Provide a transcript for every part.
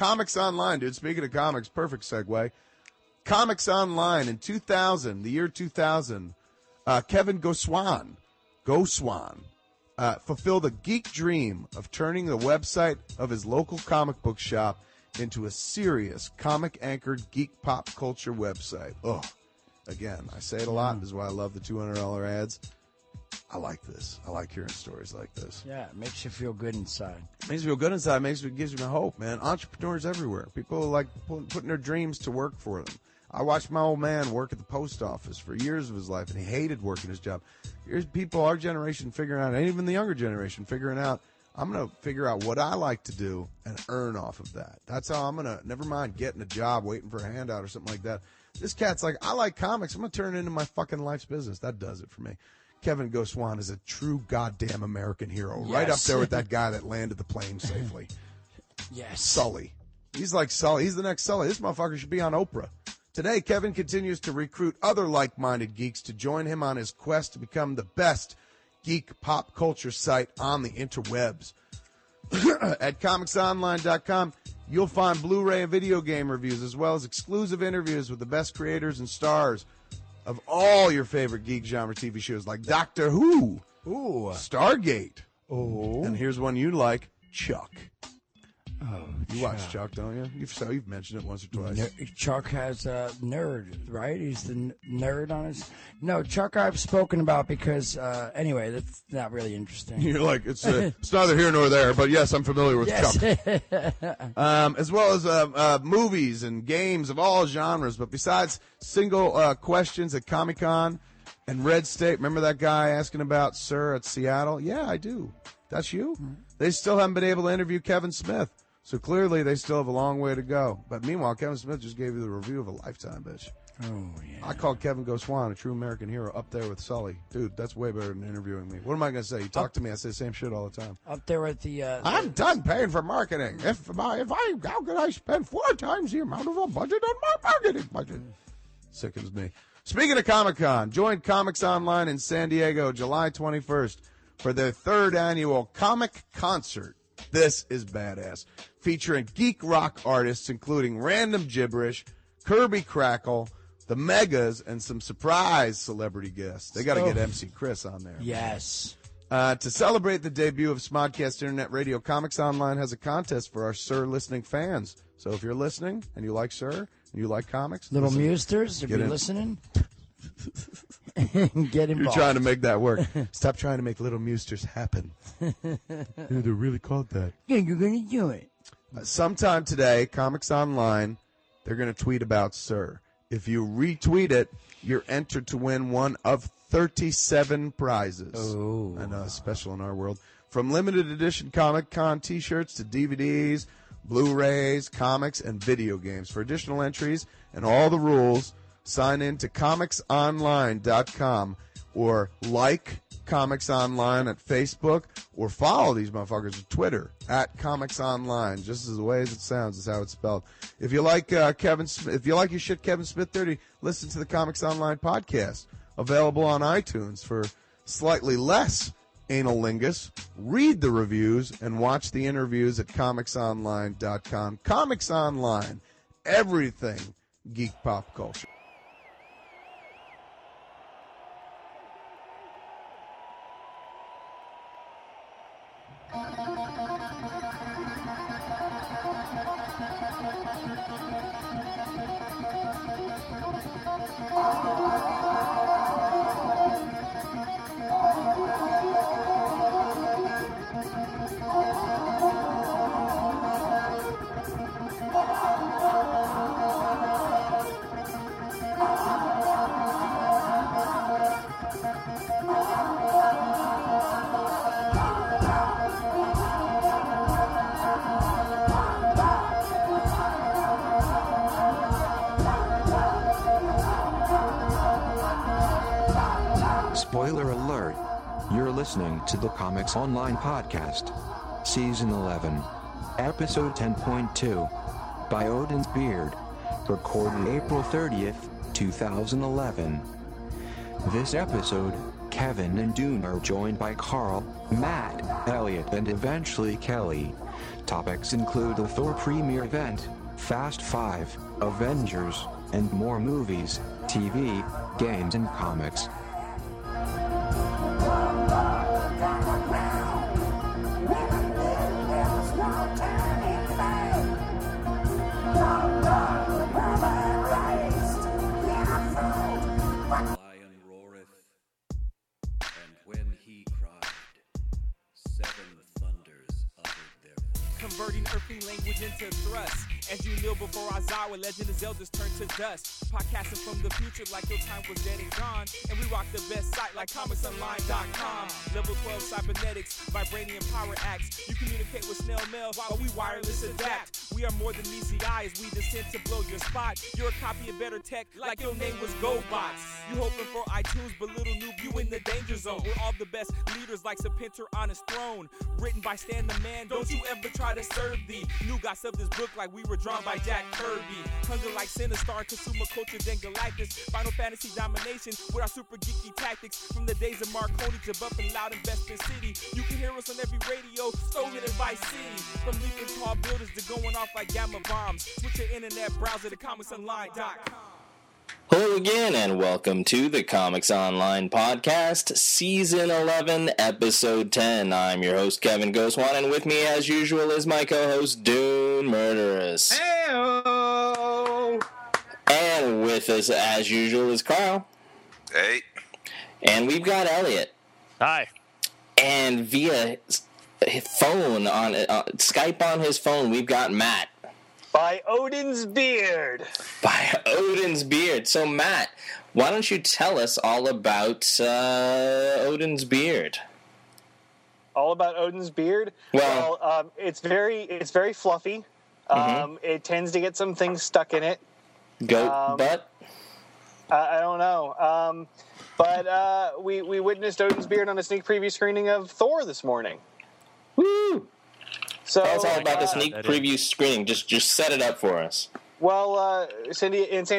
Comics Online, dude. Speaking of comics, perfect segue. Comics Online in 2000, the year 2000, Kevin Goswami fulfilled a geek dream of turning the website of his local comic book shop into a serious comic-anchored geek pop culture website. Oh, again, I say it a lot. This is why I love the $200 ads. I like this. I like hearing stories like this. Yeah, it makes you feel good inside. It makes me feel good inside. It makes me, gives me hope, man. Entrepreneurs everywhere. People like putting their dreams to work for them. I watched my old man work at the post office for years of his life, and he hated working his job. Here's people our generation figuring out, and even the younger generation figuring out, I'm going to figure out what I like to do and earn off of that. That's how I'm going to, never mind getting a job, waiting for a handout or something like that. This cat's like, I like comics. I'm going to turn it into my fucking life's business. That does it for me. Kevin Goswami is a true goddamn American hero. Yes. Right up there with that guy that landed the plane safely. Yes. Sully. He's like Sully. He's the next Sully. This motherfucker should be on Oprah. Today, Kevin continues to recruit other like-minded geeks to join him on his quest to become the best geek pop culture site on the interwebs. At ComicsOnline.com, you'll find Blu-ray and video game reviews, as well as exclusive interviews with the best creators and stars of all your favorite geek genre TV shows, like Doctor Who, ooh, Stargate, oh, and here's one you like, Chuck. Oh, you watch Chuck, don't you? You've mentioned it once or twice. Chuck has a nerd, right? He's the nerd on his... No, Chuck I've spoken about because, anyway, that's not really interesting. You're like, it's neither here nor there, but yes, I'm familiar with Chuck. As well as movies and games of all genres, but besides single questions at Comic-Con and Red State, remember that guy asking about Sir at Seattle? Yeah, I do. That's you? Mm-hmm. They still haven't been able to interview Kevin Smith. So clearly, they still have a long way to go. But meanwhile, Kevin Smith just gave you the review of a lifetime, bitch. Oh, yeah. I call Kevin Goswami a true American hero up there with Sully. Dude, that's way better than interviewing me. What am I going to say? You talk to me, I say the same shit all the time. Up there with the... I'm done paying for marketing. How could I spend 4 times the amount of a budget on my marketing budget? Sickens me. Speaking of Comic-Con, join Comics Online in San Diego, July 21st, for their 3rd annual Comic Concert. This is badass. Featuring geek rock artists, including Random Gibberish, Kirby Crackle, the Megas, and some surprise celebrity guests. They got to get MC Chris on there. Yes. To celebrate the debut of Smodcast Internet Radio, Comics Online has a contest for our Sir listening fans. So if you're listening and you like Sir and you like comics, little Mewsters, if you're listening, get involved. You're trying to make that work. Stop trying to make little Mewsters happen. Dude, they're really called that. Yeah, you're going to do it. Sometime today, Comics Online, they're going to tweet about Sir. If you retweet it, you're entered to win one of 37 prizes. Oh. I know, it's special in our world. From limited edition Comic-Con t-shirts to DVDs, Blu-rays, comics, and video games. For additional entries and all the rules, sign in to ComicsOnline.com or like Comics Online at Facebook, or follow these motherfuckers on Twitter at Comics Online. Just as the way as it sounds is how it's spelled. If you like Kevin Smith, if you like your shit, Kevin Smith 30, listen to the Comics Online podcast available on iTunes for slightly less anal lingus. Read the reviews and watch the interviews at ComicsOnline.com. Comics Online, everything geek pop culture. Listening to the Comics Online Podcast, Season 11, Episode 10.2, by Odin's Beard, recorded April 30th, 2011. This episode Kevin and Dune are joined by Carl, Matt, Elliot and eventually Kelly. Topics include the Thor premiere event, Fast Five, Avengers, and more movies, TV, games and comics. Converting earthly language into thrust. As you kneel before Aizawa, legend is elders turn to dust. Podcasting from the future like your time was dead and gone. And we rock the best site like ComicsOnline.com. Level 12 cybernetics, vibranium power acts. You communicate with snail mail while we wireless adapt. We are more than ECI as we descend to blow your spot. You're a copy of better tech like your name was GoBots. You hoping for iTunes, but little noob, you in the danger zone. We're all the best leaders like Sepinter on his throne. Written by Stan the Man, don't you ever try to serve thee. New guys of this book like we were drawn by Jack Kirby. Hunger like Sinistar, consumer culture then Galactus. Final Fantasy domination with our super geeky tactics. From the days of Marconi to bumping loud in Veston City. You can hear us on every radio, stolen in Vice City. From leaping tall buildings to going off like gamma bombs. Switch your internet browser to ComicsOnline.com. Hello again and welcome to the Comics Online Podcast, Season 11, Episode 10. I'm your host, Kevin Goswami, and with me as usual is my co-host, Dune Murderous. Hey-o! And with us as usual is Carl. Hey. And we've got Elliot. Hi. And via phone on Skype on his phone, we've got Matt. By Odin's beard. By Odin's beard. So Matt, why don't you tell us all about Odin's beard? All about Odin's beard? Well, it's very fluffy. It tends to get some things stuck in it. Goat butt. I don't know. But we witnessed Odin's beard on a sneak preview screening of Thor this morning. Woo! So, tell us all about the sneak preview screening. Just set it up for us. Well, in San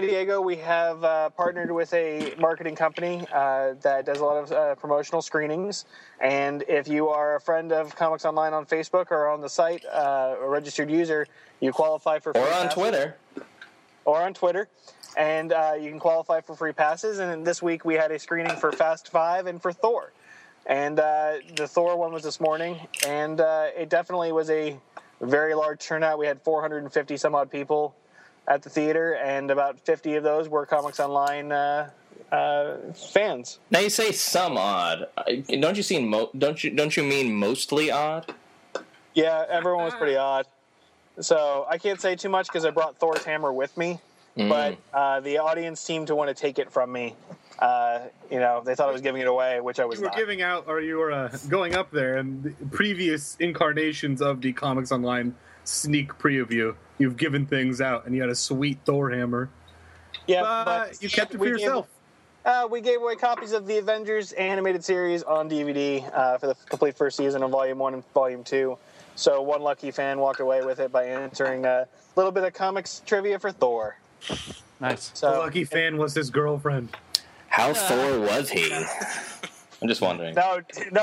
Diego, we have partnered with a marketing company that does a lot of promotional screenings. And if you are a friend of Comics Online on Facebook or on the site, a registered user, you qualify for free passes. Or on Twitter. And you can qualify for free passes. And this week, we had a screening for Fast Five and for Thor. And the Thor one was this morning, and it definitely was a very large turnout. We had 450 some odd people at the theater, and about 50 of those were Comics Online fans. Now you say some odd. Don't you mean mostly odd? Yeah, everyone was pretty odd. So I can't say too much because I brought Thor's hammer with me, but the audience seemed to want to take it from me. They thought I was giving it away, which I was not. You were giving out, or you were going up there, and the previous incarnations of the Comics Online sneak preview, you've given things out, and you had a sweet Thor hammer. Yeah, but you kept it for yourself. We gave away copies of the Avengers animated series on DVD for the complete first season of Volume 1 and Volume 2. So one lucky fan walked away with it by answering a little bit of comics trivia for Thor. Nice. So, the lucky fan was his girlfriend. How Thor was he? I'm just wondering. No.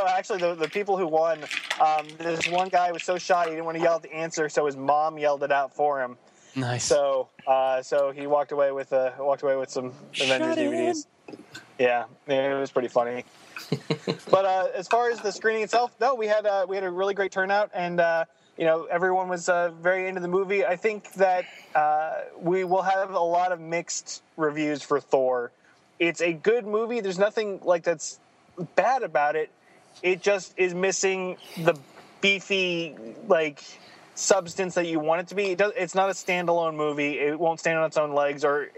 Actually, the people who won, this one guy was so shy he didn't want to yell out the answer, so his mom yelled it out for him. Nice. So he walked away with some Avengers DVDs. Yeah, it was pretty funny. But as far as the screening itself, no, we had a really great turnout, and everyone was very into the movie. I think that we will have a lot of mixed reviews for Thor. It's a good movie. There's nothing that's bad about it. It just is missing the beefy substance that you want it to be. It's not a standalone movie. It won't stand on its own legs, or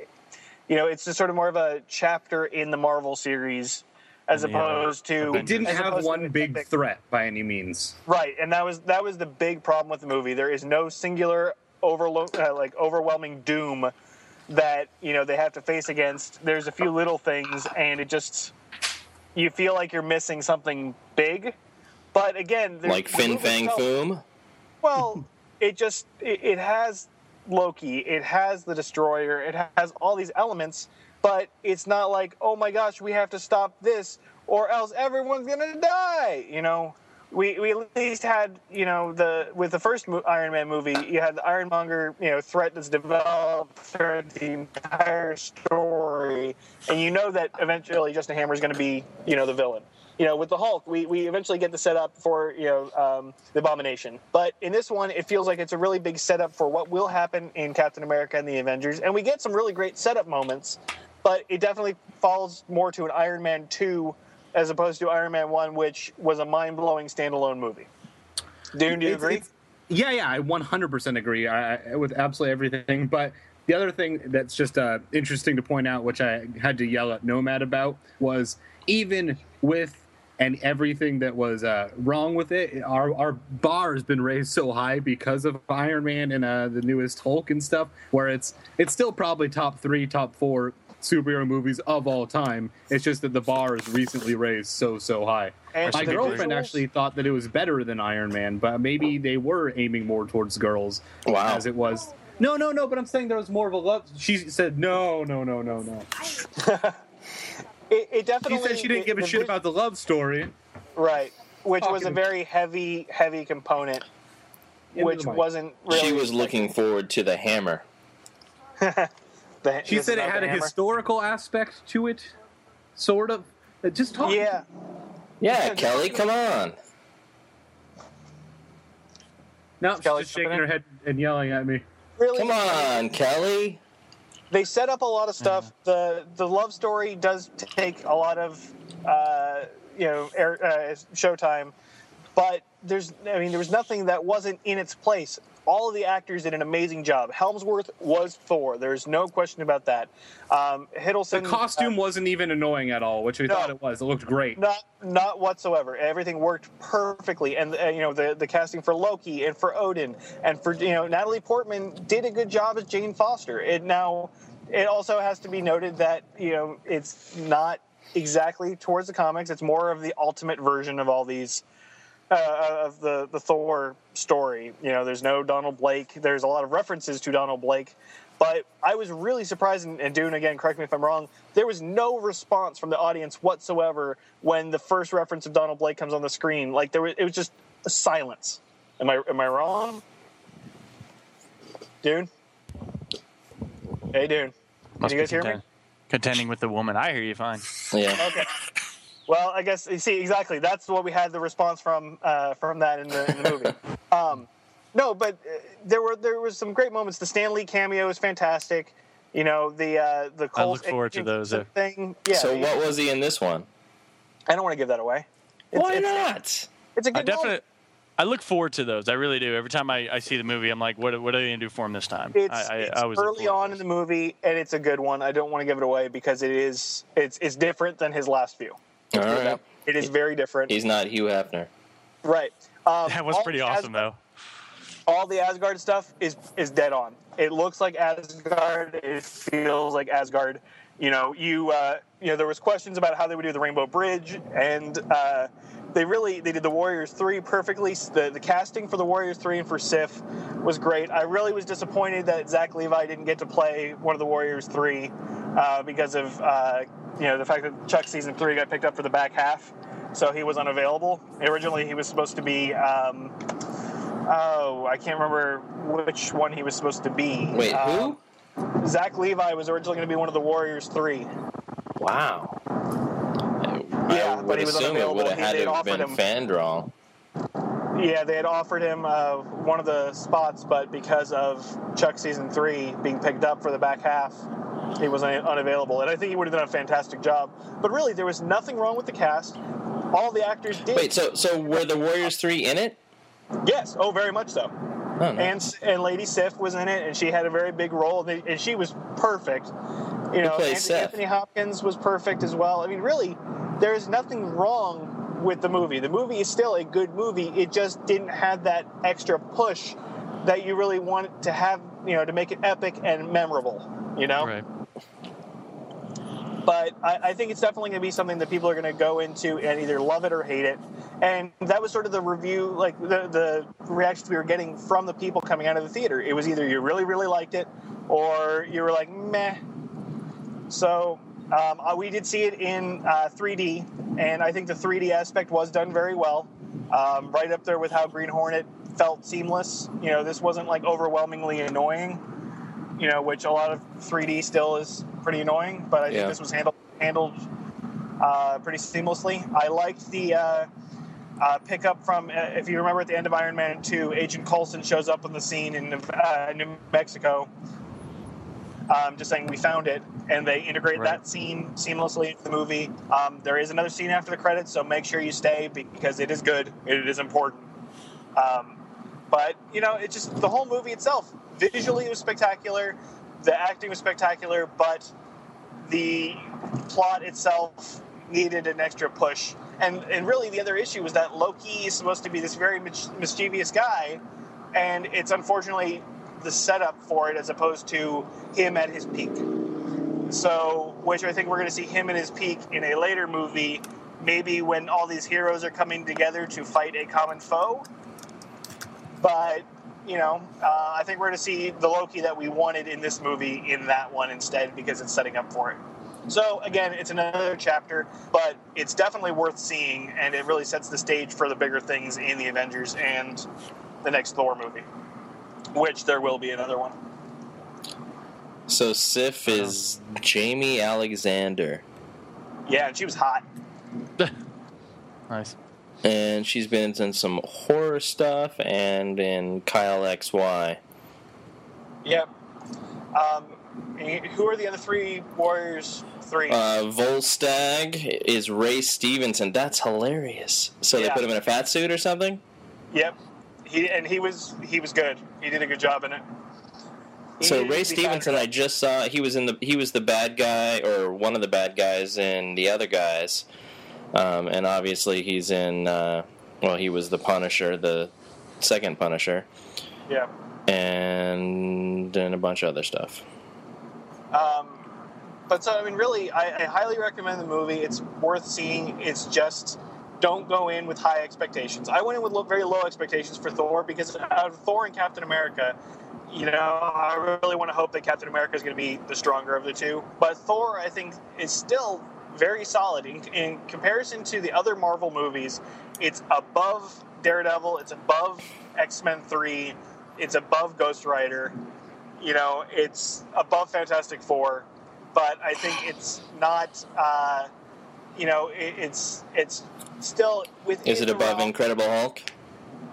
it's just sort of more of a chapter in the Marvel series as opposed to. It didn't have one big threat by any means. Right, and that was the big problem with the movie. There is no singular overwhelming doom that they have to face against. There's a few little things, and it just, you feel like you're missing something big. But again, like Fin Fang Foom. Well, it just it has Loki, it has the Destroyer, it has all these elements, but it's not like, oh my gosh, we have to stop this or else everyone's going to die, you know. We at least had, you know, with the first Iron Man movie, you had the Ironmonger, you know, threat that's developed through the entire story, and you know that eventually Justin Hammer is going to be, you know, the villain. You know, with the Hulk, we eventually get the setup for, you know, the Abomination. But in this one, it feels like it's a really big setup for what will happen in Captain America and the Avengers, and we get some really great setup moments, but it definitely falls more to an Iron Man 2 as opposed to Iron Man 1, which was a mind-blowing standalone movie. Dune, do you agree? Yeah, I 100% agree with absolutely everything. But the other thing that's just interesting to point out, which I had to yell at Nomad about, was even with and everything that was wrong with it, our bar has been raised so high because of Iron Man and the newest Hulk and stuff, where it's still probably top 3, top 4 superhero movies of all time. It's just that the bar is recently raised so high. And my girlfriend actually thought that it was better than Iron Man, but maybe they were aiming more towards girls. Wow. As it was. No, but I'm saying there was more of a love. She said, no. It definitely. She said she didn't give a shit about the love story. Right. Which was a very heavy component, which wasn't really. She was looking forward to the hammer. She said it had a historical aspect to it, sort of. Just talk. Yeah, Kelly, come on. No, she's just shaking her head and yelling at me. Really? Come on, Kelly. They set up a lot of stuff. The love story does take a lot of showtime, but there was nothing that wasn't in its place. All of the actors did an amazing job. Hemsworth was Thor. There's no question about that. Hiddleston. The costume wasn't even annoying at all, which we thought it was. It looked great. Not whatsoever. Everything worked perfectly. And you know, the casting for Loki and for Odin and for, you know, Natalie Portman did a good job as Jane Foster. It also has to be noted that, you know, it's not exactly towards the comics. It's more of the ultimate version of all these. Of the Thor story. You know, there's no Donald Blake. There's a lot of references to Donald Blake. But I was really surprised, and Dune, again, correct me if I'm wrong, there was no response from the audience whatsoever when the first reference of Donald Blake comes on the screen. Like, it was just a silence. Am I wrong? Dune? Hey, Dune. Can you guys hear me? Contending with the woman. I hear you fine. Yeah. Okay. Well, I guess, you see, exactly. That's what we had the response from that in the movie. There was some great moments. The Stan Lee cameo is fantastic. You know, the Cole's, I look forward to those. Thing. Yeah. So what was he in this one? I don't want to give that away. Why not? It's a good moment. I look forward to those. I really do. Every time I see the movie, I'm like, what are they going to do for him this time? It's early on in the movie, and it's a good one. I don't want to give it away because it's different than his last few. All right. It is very different. He's not Hugh Hefner. Right. That was pretty awesome, though. All the Asgard stuff is dead on. It looks like Asgard. It feels like Asgard. You know, there was questions about how they would do the Rainbow Bridge, and they did the Warriors 3 perfectly. The casting for the Warriors 3 and for Sif was great. I really was disappointed that Zach Levi didn't get to play one of the Warriors 3 because of the fact that Chuck season 3 got picked up for the back half, so he was unavailable. Originally, he was supposed to be. I can't remember which one he was supposed to be. Wait, who? Zach Levi was originally going to be one of the Warriors 3. Wow. I but he was unavailable. It would have had to have been Fandral. Yeah, they had offered him one of the spots, but because of Chuck Season 3 being picked up for the back half, he was unavailable. And I think he would have done a fantastic job. But really, there was nothing wrong with the cast. All the actors did. Wait, so were the Warriors 3 in it? Yes. Oh, very much so. Oh, no. And Lady Sif was in it, and she had a very big role, and she was perfect. You know, Anthony Hopkins was perfect as well. I mean, really, there is nothing wrong with the movie. The movie is still a good movie. It just didn't have that extra push that you really want to have, you know, to make it epic and memorable, you know? Right. But I think it's definitely going to be something that people are going to go into and either love it or hate it. And that was sort of the review, like the reactions we were getting from the people coming out of the theater. It was either you really, really liked it or you were like, meh. So We did see it in 3D, and I think the 3D aspect was done very well, right up there with how Green Hornet felt seamless. You know, this wasn't, like, overwhelmingly annoying, you know, which a lot of 3D still is pretty annoying, but I think this was handled pretty seamlessly. I liked the pickup from, if you remember at the end of Iron Man 2, Agent Coulson shows up on the scene in New Mexico, just saying we found it, and they integrate that scene seamlessly into the movie. There is another scene after the credits, so make sure you stay because it is good. It is important. But, you know, it's just the whole movie itself. Visually, it was spectacular. The acting was spectacular, but the plot itself needed an extra push. And really the other issue was that Loki is supposed to be this very mischievous guy, and it's unfortunately the setup for it as opposed to him at his peak. So, which I think we're going to see him at his peak in a later movie, maybe when all these heroes are coming together to fight a common foe. But, you know, I think we're going to see the Loki that we wanted in this movie in that one instead because it's setting up for it. So, again, it's another chapter, but it's definitely worth seeing, and it really sets the stage for the bigger things in the Avengers and the next Thor movie, which there will be another one. So Sif is Jamie Alexander. Yeah, and she was hot. Nice. And she's been in some horror stuff and in Kyle XY. Yep. Who are the other three Warriors? Three. Volstagg is Ray Stevenson. That's hilarious. So they put him in a fat suit or something? Yep. He was good. He did a good job in it. So Ray Stevenson, I just saw he was the bad guy or one of the bad guys in The Other Guys. And obviously he's in he was the Punisher, the second Punisher. Yeah. And a bunch of other stuff. But so, I mean, really, I highly recommend the movie. It's worth seeing. It's just don't go in with high expectations. I went in with very low expectations for Thor because out of Thor and Captain America, you know, I really want to hope that Captain America is going to be the stronger of the two. But Thor, I think, is still very solid. In comparison to the other Marvel movies, it's above Daredevil. It's above X-Men 3. It's above Ghost Rider. You know, it's above Fantastic Four, but I think it's not, you know, it's still within. Is it above Incredible Hulk?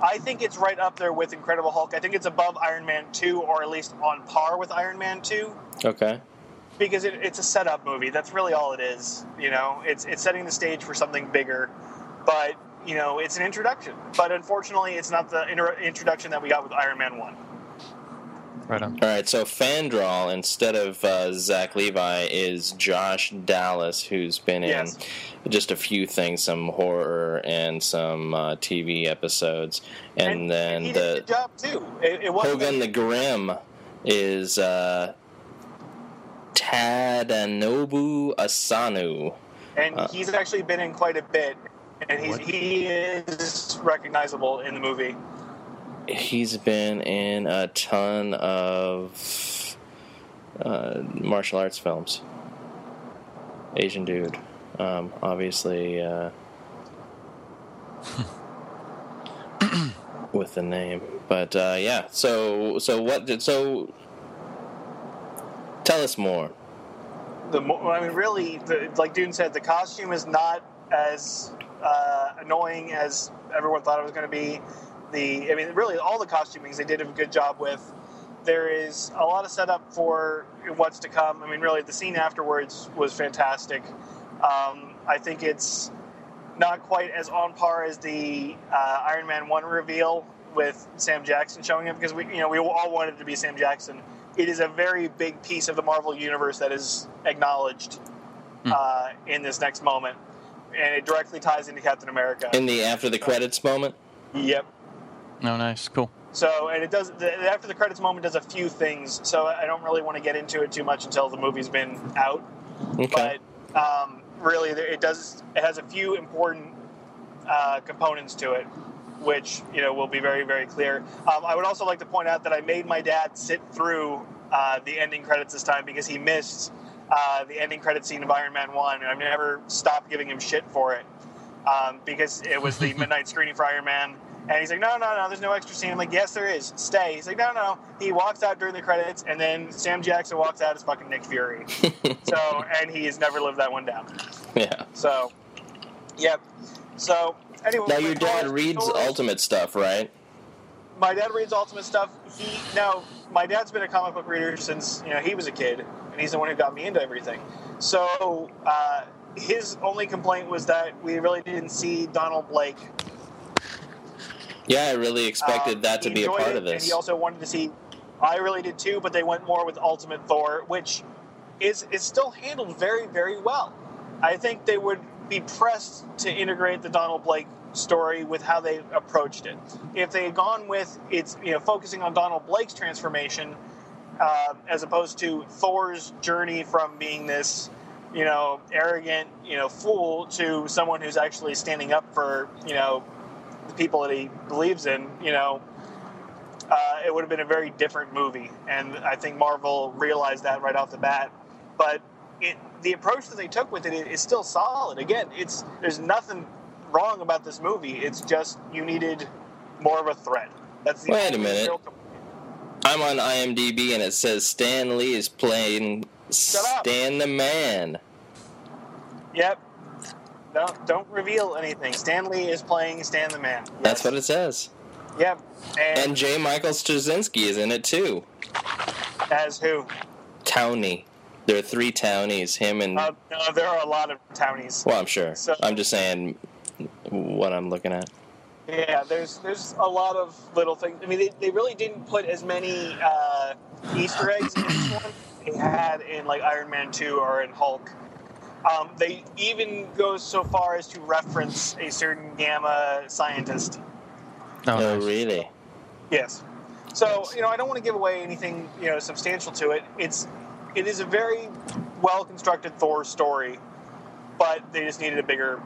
I think it's right up there with Incredible Hulk. I think it's above Iron Man 2, or at least on par with Iron Man 2. Okay. Because it's a setup movie. That's really all it is. You know, it's setting the stage for something bigger, but, you know, it's an introduction. But unfortunately, it's not the introduction that we got with Iron Man 1. Right on. All right, so Fandral, instead of Zach Levi, is Josh Dallas, who's been in just a few things, some horror and some TV episodes. And then he did a good job, too. It wasn't Hogan the Grim is Tadanobu Asano. And he's actually been in quite a bit, and he is recognizable in the movie. He's been in a ton of martial arts films. Asian dude. Obviously, with the name. But, yeah. So tell us more. Like Dune said, the costume is not as annoying as everyone thought it was going to be. Really, all the costumings they did a good job with. There is a lot of setup for what's to come. I mean, really, the scene afterwards was fantastic. I think it's not quite as on par as the Iron Man 1 reveal with Sam Jackson showing up because we all wanted it to be Sam Jackson. It is a very big piece of the Marvel Universe that is acknowledged in this next moment, and it directly ties into Captain America. In the after the credits moment? Yep. Oh, nice. Cool. So, and it does, the after the credits moment does a few things, so I don't really want to get into it too much until the movie's been out. Okay. But, really, it has a few important components to it, which, you know, will be very, very clear. I would also like to point out that I made my dad sit through the ending credits this time because he missed the ending credit scene of Iron Man 1, and I've never stopped giving him shit for it, because it was the midnight screening for Iron Man, and he's like, no, there's no extra scene. I'm like, yes, there is. Stay. He's like, no. He walks out during the credits, and then Sam Jackson walks out as fucking Nick Fury. So, and he has never lived that one down. Yeah. So, yep. So, anyway. Now your dad reads Ultimate stuff, right? My dad reads Ultimate stuff. My dad's been a comic book reader since, he was a kid, and he's the one who got me into everything. So, his only complaint was that we really didn't see Donald Blake. Yeah, I really expected that to be a part of this. And he also wanted to see, I really did too, but they went more with Ultimate Thor, which is still handled very, very well. I think they would be pressed to integrate the Donald Blake story with how they approached it. If they had gone with focusing on Donald Blake's transformation as opposed to Thor's journey from being this arrogant fool to someone who's actually standing up for the people that he believes in, it would have been a very different movie. And I think Marvel realized that right off the bat. But the approach that they took with it is still solid. Again, there's nothing wrong about this movie. It's just you needed more of a threat. That's the Wait a minute. I'm on IMDb and it says Stan Lee is playing Stan the Man. Yep. No, don't reveal anything. Stan Lee is playing Stan the Man. Yes. That's what it says. Yep. And J. Michael Straczynski is in it too. As who? Townie. There are three townies, him and... no, there are a lot of townies. Well, I'm sure. So, I'm just saying what I'm looking at. Yeah, there's a lot of little things. I mean, they really didn't put as many Easter eggs in this one they had in, like, Iron Man 2 or in Hulk. They even go so far as to reference a certain gamma scientist. Oh, really? Yes. So, I don't want to give away anything, substantial to it. It is a very well-constructed Thor story, but they just needed a bigger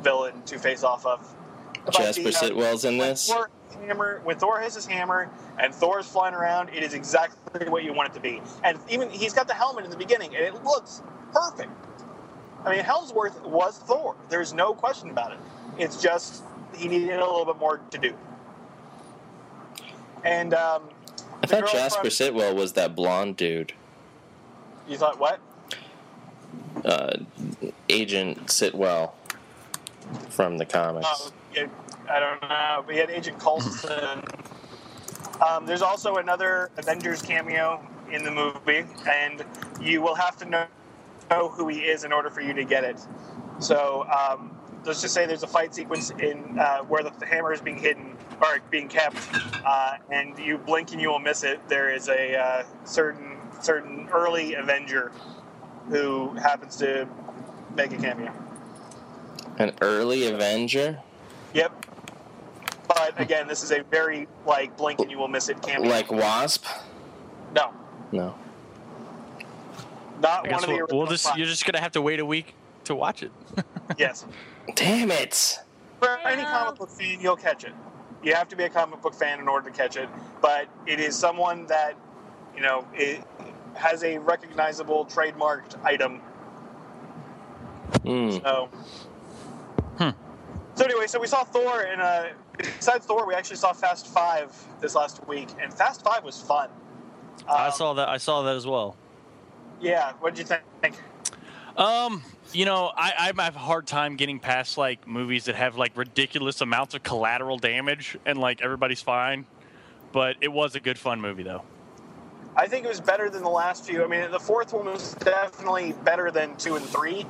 villain to face off of. Jasper Sitwell's in this? When Thor has his hammer and Thor's flying around, it is exactly what you want it to be. And even he's got the helmet in the beginning, and it looks perfect. I mean, Hemsworth was Thor. There's no question about it. It's just he needed a little bit more to do. And I thought Jasper Sitwell was that blonde dude. You thought what? Agent Sitwell from the comics. I don't know. We had Agent Coulson. There's also another Avengers cameo in the movie, and you will have to know who he is in order for you to get it. So let's just say there's a fight sequence in where the hammer is being hidden or being kept, and you blink and you will miss it. There is a certain early Avenger who happens to make a cameo. An early Avenger? Yep. But again, this is a very blink and you will miss it cameo. Like Wasp? No. Not one of the original. You're just gonna have to wait a week to watch it. Yes. Damn it! For any comic book fan, you'll catch it. You have to be a comic book fan in order to catch it. But it is someone that it has a recognizable trademarked item. Mm. So anyway, so we saw Thor, and besides Thor, we actually saw Fast Five this last week, and Fast Five was fun. I saw that as well. Yeah, what did you think? I have a hard time getting past movies that have ridiculous amounts of collateral damage and everybody's fine, but it was a good fun movie though. I think it was better than the last few. I mean, the fourth one was definitely better than 2 and 3.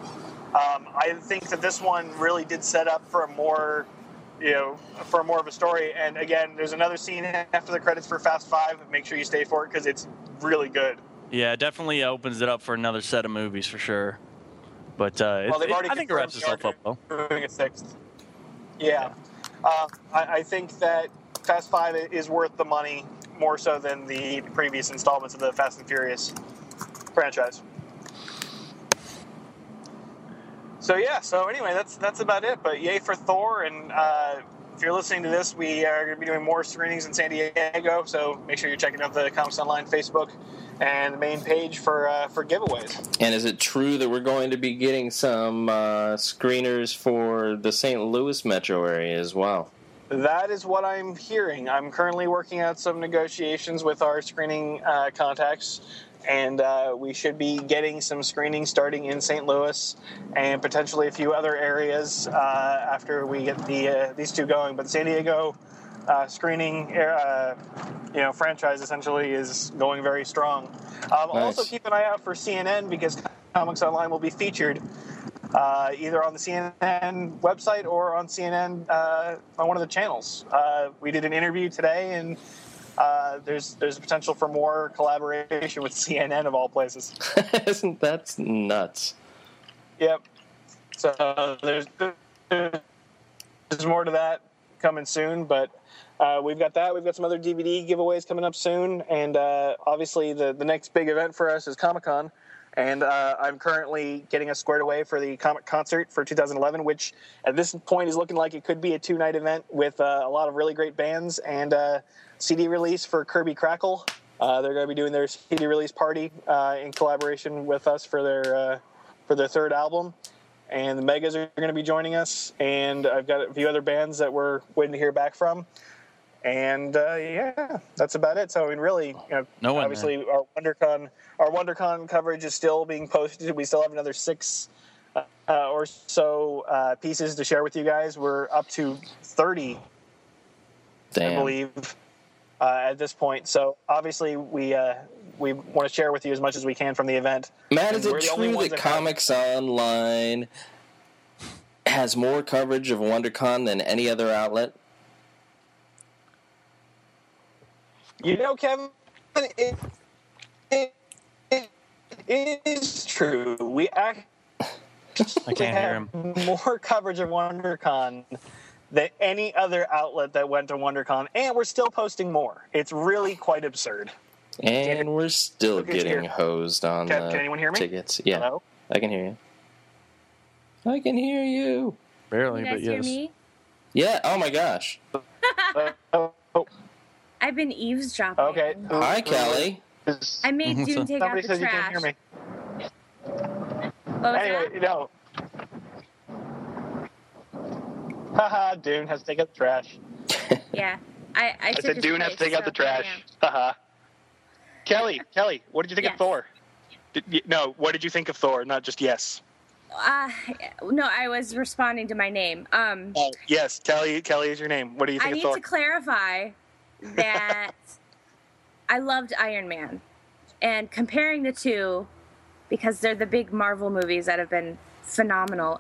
I think that this one really did set up for a more of a story. And again, there's another scene after the credits for Fast Five. Make sure you stay for it because it's really good. Yeah, it definitely opens it up for another set of movies for sure. But I think it wraps itself up well. Doing a sixth. Yeah. I think that Fast Five is worth the money. More so than the previous installments of the Fast and Furious franchise. So anyway, that's about it. But yay for Thor, and if you're listening to this, we are going to be doing more screenings in San Diego, so make sure you're checking out the Comics Online Facebook and the main page for giveaways. And is it true that we're going to be getting some screeners for the St. Louis metro area as well? That is what I'm hearing. I'm currently working out some negotiations with our screening contacts, and we should be getting some screenings starting in St. Louis and potentially a few other areas after we get these two going. But San Diego screening, franchise essentially is going very strong. Nice. Also keep an eye out for CNN, because Comics Online will be featured either on the CNN website or on CNN on one of the channels. We did an interview today, and there's potential for more collaboration with CNN of all places. Isn't that nuts? Yep. So there's more to that coming soon, but we've got that. We've got some other DVD giveaways coming up soon, and obviously the next big event for us is Comic-Con. And I'm currently getting us squared away for the comic concert for 2011, which at this point is looking like it could be a two-night event with a lot of really great bands and CD release for Kirby Crackle. They're going to be doing their CD release party in collaboration with us for their third album. And the Megas are going to be joining us. And I've got a few other bands that we're waiting to hear back from. And that's about it. So I mean, really, obviously, man. Our WonderCon coverage is still being posted. We still have another six or so pieces to share with you guys. We're up to 30, damn, I believe, at this point. So obviously, we want to share with you as much as we can from the event. Matt, is it true that Comics Online has more coverage of WonderCon than any other outlet? You know, Kevin, it is true. We actually have more coverage of WonderCon than any other outlet that went to WonderCon, and we're still posting more. It's really quite absurd. And we're still getting hosed on the tickets. Can anyone hear me? Yeah. Hello? I can hear you. I can hear you. Barely, but yes. Can you guys hear me? Yeah. Oh, my gosh. I've been eavesdropping. Okay. Hi, Kelly. I made Dune take out the trash. Somebody says you can't hear me. Anyway, no. Haha, Dune has to take out the trash. Yeah. I said Dune has to take out the trash. Haha. Kelly, what did you think of Thor? What did you think of Thor? Not just yes. No, I was responding to my name. Yes, Kelly is your name. What do you think of Thor? I need to clarify that I loved Iron Man, and comparing the two, because they're the big Marvel movies that have been phenomenal,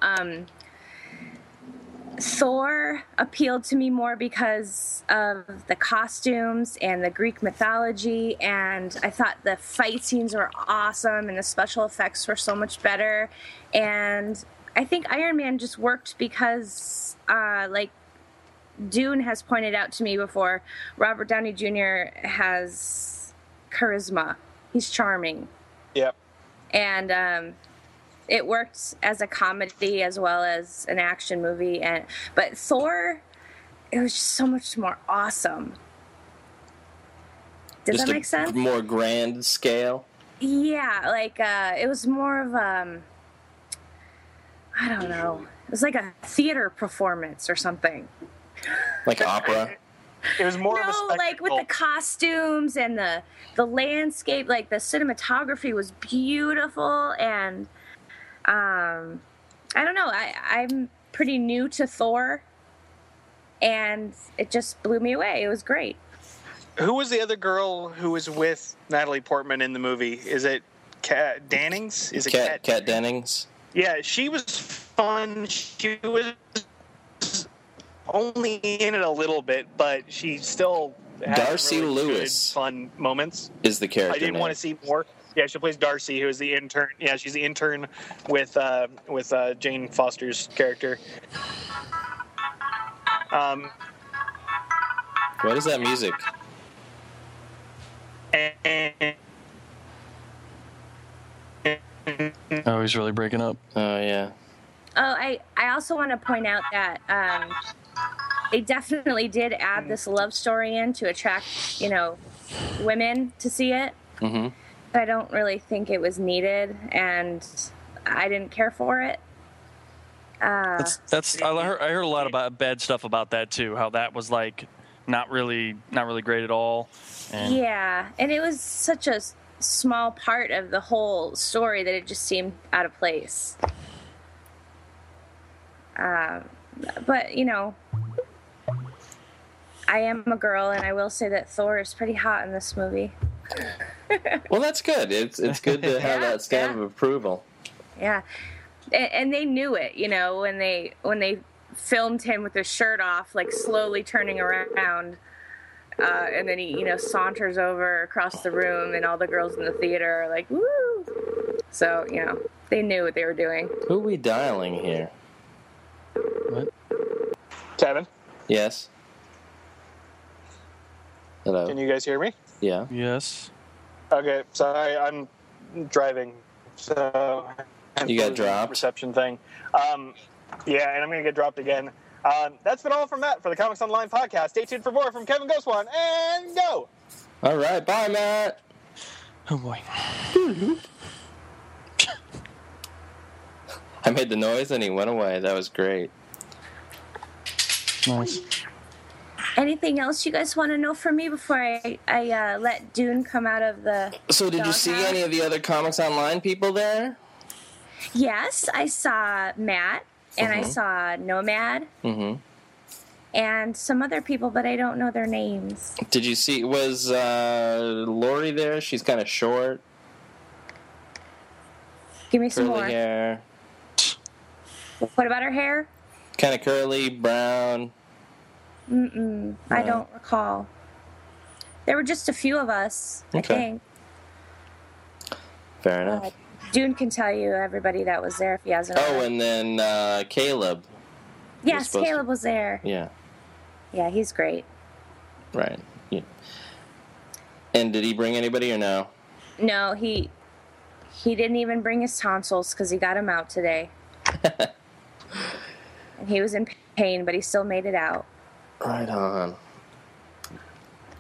Thor appealed to me more because of the costumes and the Greek mythology, and I thought the fight scenes were awesome and the special effects were so much better. And I think Iron Man just worked because Dune has pointed out to me before, Robert Downey Jr. has charisma. He's charming. Yep. And it worked as a comedy as well as an action movie. But Thor, it was just so much more awesome. Does that make sense? More grand scale? Yeah, it was more of I don't know. It was like a theater performance or something. Like opera? It was more of a spectacle. Like with the costumes and the landscape, like the cinematography was beautiful, and I don't know. I'm pretty new to Thor, and it just blew me away. It was great. Who was the other girl who was with Natalie Portman in the movie? Is it Kat Dennings? Is it Kat Dennings? Yeah, she was fun. She was only in it a little bit, but she still had Darcy really Lewis. Good, fun moments. Is the character? I didn't want to see more. Yeah, she plays Darcy, who is the intern. Yeah, she's the intern with Jane Foster's character. What is that music? Oh, he's really breaking up. Oh yeah. Oh, I also want to point out that they definitely did add this love story in to attract, you know, women to see it. Mm-hmm. But I don't really think it was needed, and I didn't care for it. I heard a lot about bad stuff about that too. How that was like not really great at all. And yeah, and it was such a small part of the whole story that it just seemed out of place. But you know, I am a girl, and I will say that Thor is pretty hot in this movie. Well, that's good. It's good to have that stamp of approval. Yeah. And they knew it, you know, when they filmed him with his shirt off, like slowly turning around, and then he, you know, saunters over across the room, and all the girls in the theater are like, "Woo!" So, you know, they knew what they were doing. Who are we dialing here? What? Kevin? Yes. Hello. Can you guys hear me? Yeah. Yes. Okay, sorry, I'm driving, so. You got dropped. Reception thing. Yeah, and I'm going to get dropped again. That's been all from Matt for the Comics Online podcast. Stay tuned for more from Kevin Goswami. And go! All right. Bye, Matt. Oh, boy. I made the noise and he went away. That was great. Nice. Anything else you guys want to know from me before I let Dune come out of the... So did you see any of the other Comics Online people there? Yes, I saw Matt, and I saw Nomad, and some other people, but I don't know their names. Did you see, was Lori there? She's kind of short. Give me some more. Curly hair. What about her hair? Kind of curly, brown. I don't recall. There were just a few of us, I think. Fair enough. Dune can tell you everybody that was there if he hasn't. Oh, and then Caleb. Yes, Caleb was there. Yeah. Yeah, he's great. Right. Yeah. And did he bring anybody or no? No, he didn't even bring his tonsils because he got them out today. And he was in pain, but he still made it out. Right on.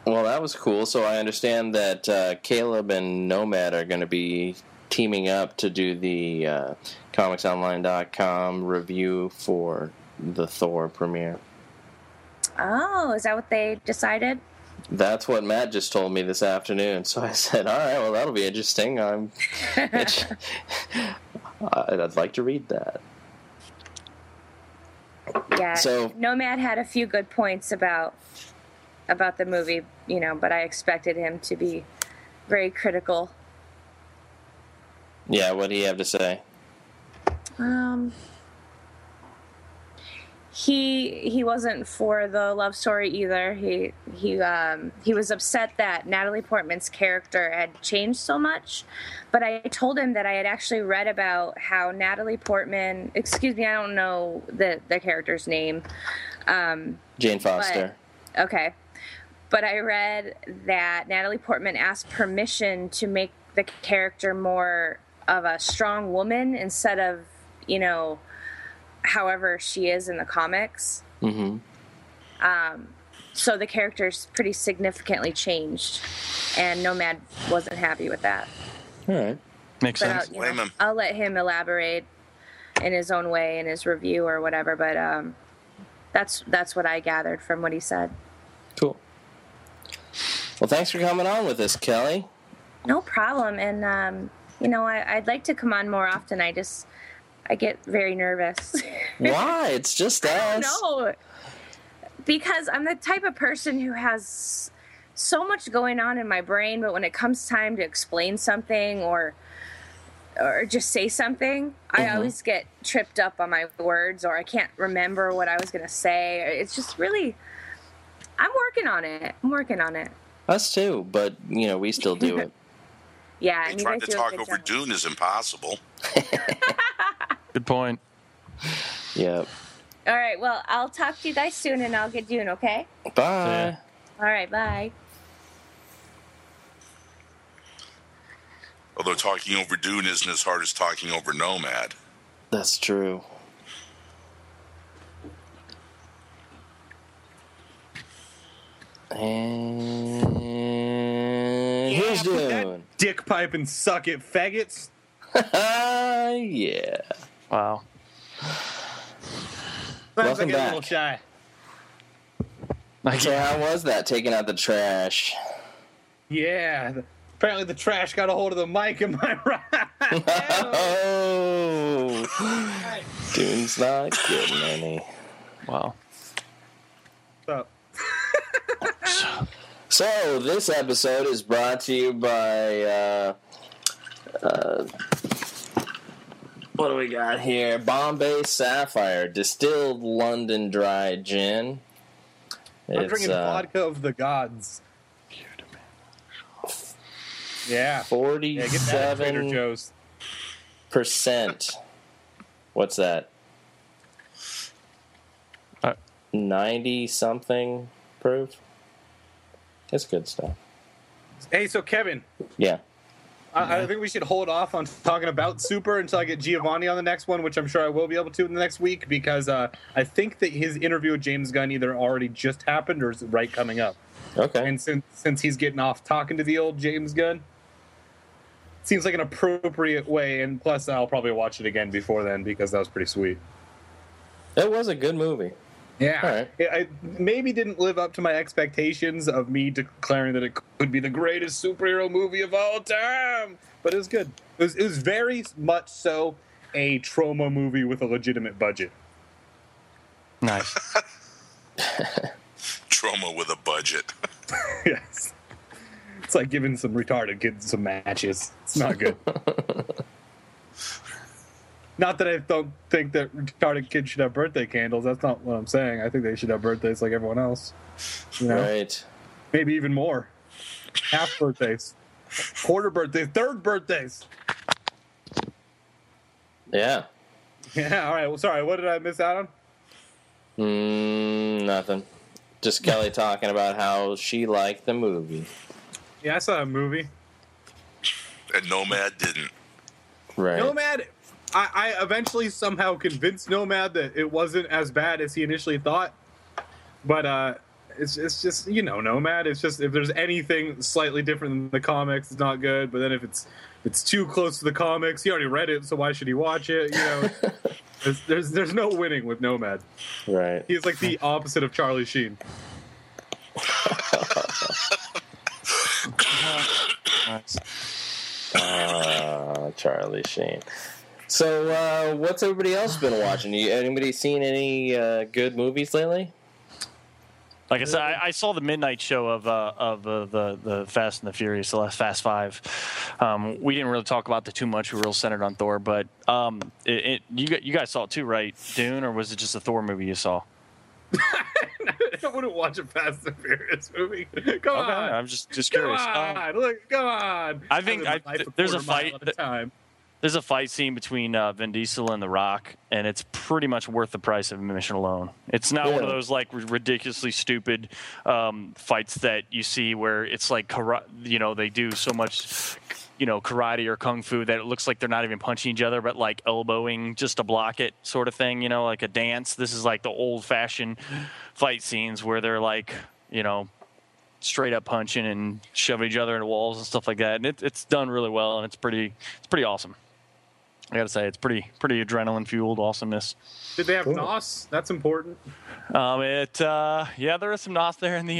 Well, that was cool. So I understand that Caleb and Nomad are going to be teaming up to do the ComicsOnline.com review for the Thor premiere. Oh, is that what they decided? That's what Matt just told me this afternoon. So I said, all right, well, that'll be interesting. I'd like to read that. Yeah, so Nomad had a few good points about the movie, you know, but I expected him to be very critical. Yeah, what do you have to say? He wasn't for the love story either. He was upset that Natalie Portman's character had changed so much. But I told him that I had actually read about how Natalie Portman, excuse me, I don't know the character's name. Jane Foster. But, okay. But I read that Natalie Portman asked permission to make the character more of a strong woman instead of, you know, however she is in the comics. Mm-hmm. So the character's pretty significantly changed, and Nomad wasn't happy with that. All right. Makes sense. I'll let him elaborate in his own way in his review or whatever, but that's what I gathered from what he said. Cool. Well, thanks for coming on with us, Kelly. No problem, and you know, I'd like to come on more often. I get very nervous. Why? It's just us. No, because I'm the type of person who has so much going on in my brain, but when it comes time to explain something or just say something, I always get tripped up on my words, or I can't remember what I was going to say. It's just really, I'm working on it. Us too, but you know, we still do it. Yeah, and trying to talk over Dune is impossible. Good point. Yep. All right, well, I'll talk to you guys soon, and I'll get Dune, okay? Bye. All right, bye. Although talking over Dune isn't as hard as talking over Nomad. That's true. And yeah, here's Dune. Dick pipe and suck it, faggots. Yeah. Wow. Welcome back. A little shy. So how was that, taking out the trash? Yeah. Apparently the trash got a hold of the mic, am I right? Oh. Dune's not getting any. Wow. What's up? So this episode is brought to you by... what do we got here? Bombay Sapphire, distilled London dry gin. I'm drinking vodka of the gods. Yeah. 47%. What's that? 90-something proof? It's good stuff. Hey, so Kevin. Yeah. I think we should hold off on talking about Super until I get Giovanni on the next one, which I'm sure I will be able to in the next week, because I think that his interview with James Gunn either already just happened or is right coming up. Okay. And since he's getting off talking to the old James Gunn, seems like an appropriate way, and plus I'll probably watch it again before then because that was pretty sweet. That was a good movie. Yeah. All right. I maybe didn't live up to my expectations of me declaring that it could be the greatest superhero movie of all time, but it was good. It was very much so a trauma movie with a legitimate budget. Nice. Trauma with a budget. Yes. It's like giving some retarded kids some matches. It's not good. Not that I don't think that retarded kids should have birthday candles. That's not what I'm saying. I think they should have birthdays like everyone else. You know? Right. Maybe even more. Half birthdays. Quarter birthdays. Third birthdays. Yeah. Yeah, all right. Well, sorry. What did I miss out on? Nothing. Just Kelly talking about how she liked the movie. Yeah, I saw a movie. And Nomad didn't. Right. Nomad... I eventually somehow convinced Nomad that it wasn't as bad as he initially thought, but it's just, you know, Nomad. It's just, if there's anything slightly different than the comics, it's not good. But then if it's too close to the comics, he already read it, so why should he watch it? You know, there's no winning with Nomad. Right. He's like the opposite of Charlie Sheen. Charlie Sheen. So, what's everybody else been watching? Anybody seen any good movies lately? Like I said, I saw the midnight show of the Fast and the Furious, the last Fast Five. We didn't really talk about that too much. We were real centered on Thor, but you guys saw it too, right? Dune, or was it just a Thor movie you saw? I wouldn't watch a Fast and Furious movie. Come on, I'm just curious. Come on. I think there's a fight. There's a fight scene between Vin Diesel and The Rock, and it's pretty much worth the price of admission alone. It's not one of those like ridiculously stupid fights that you see where it's like they do so much karate or kung fu that it looks like they're not even punching each other, but like elbowing just to block it, sort of thing. You know, like a dance. This is like the old-fashioned fight scenes where they're like straight up punching and shoving each other into walls and stuff like that. And it's done really well, and it's pretty awesome. I gotta say, it's pretty adrenaline-fueled awesomeness. Did they have NOS? That's important. There is some NOS there in the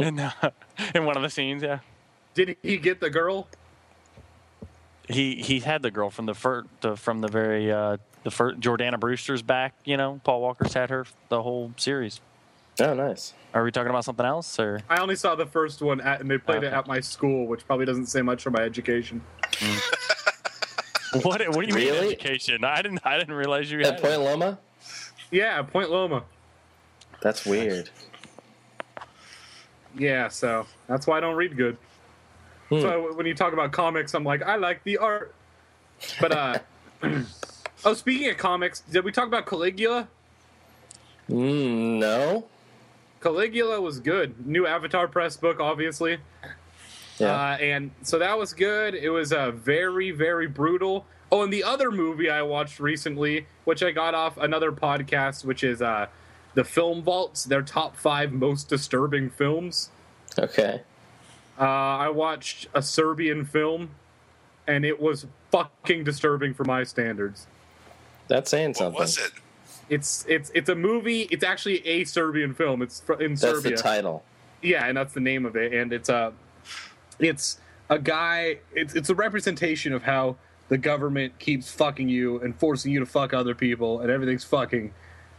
in one of the scenes. Yeah. Did he get the girl? He had the girl from the very Jordana Brewster's back. You know, Paul Walker's had her the whole series. Oh, nice. Are we talking about something else, or? I only saw the first one, and they played it at my school, which probably doesn't say much for my education. What do you mean education? I didn't realize you had at Point Loma? Yeah, Point Loma. That's weird. Yeah, so that's why I don't read good. So when you talk about comics, I'm like, I like the art. But oh, speaking of comics, did we talk about Caligula? No. Caligula was good. New Avatar Press book, obviously. Yeah. And so that was good. It was very, very brutal. Oh, and the other movie I watched recently, which I got off another podcast, which is the film vaults, their top 5 most disturbing films. Okay. I watched a Serbian film, and it was fucking disturbing for my standards. That's saying something. What was it? It's a movie. It's actually a Serbian film. It's in Serbia. That's the title. Yeah, and that's the name of it. And it's a guy. It's a representation of how the government keeps fucking you and forcing you to fuck other people, and everything's fucking.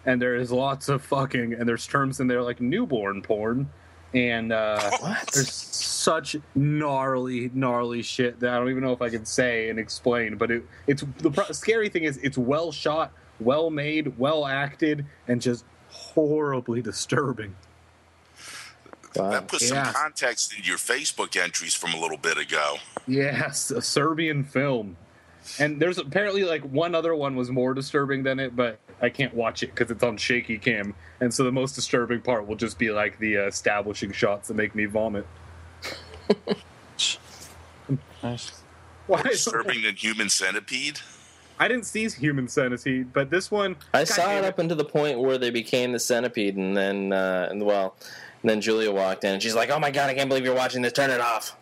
And there is lots of fucking, and there's terms in there like newborn porn. And there's such gnarly shit that I don't even know if I can say and explain. But the scary thing is it's well shot, well made, well acted, and just horribly disturbing. Wow. That puts some context in your Facebook entries from a little bit ago. Yes, a Serbian film. And there's apparently like one other one was more disturbing than it, but I can't watch it because it's on shaky cam. And so the most disturbing part will just be like the establishing shots that make me vomit. Nice. More disturbing than Human Centipede? I didn't see Human Centipede, but this one... I saw it up until the point where they became the centipede, and then, Julia walked in, and she's like, oh my god, I can't believe you're watching this, turn it off.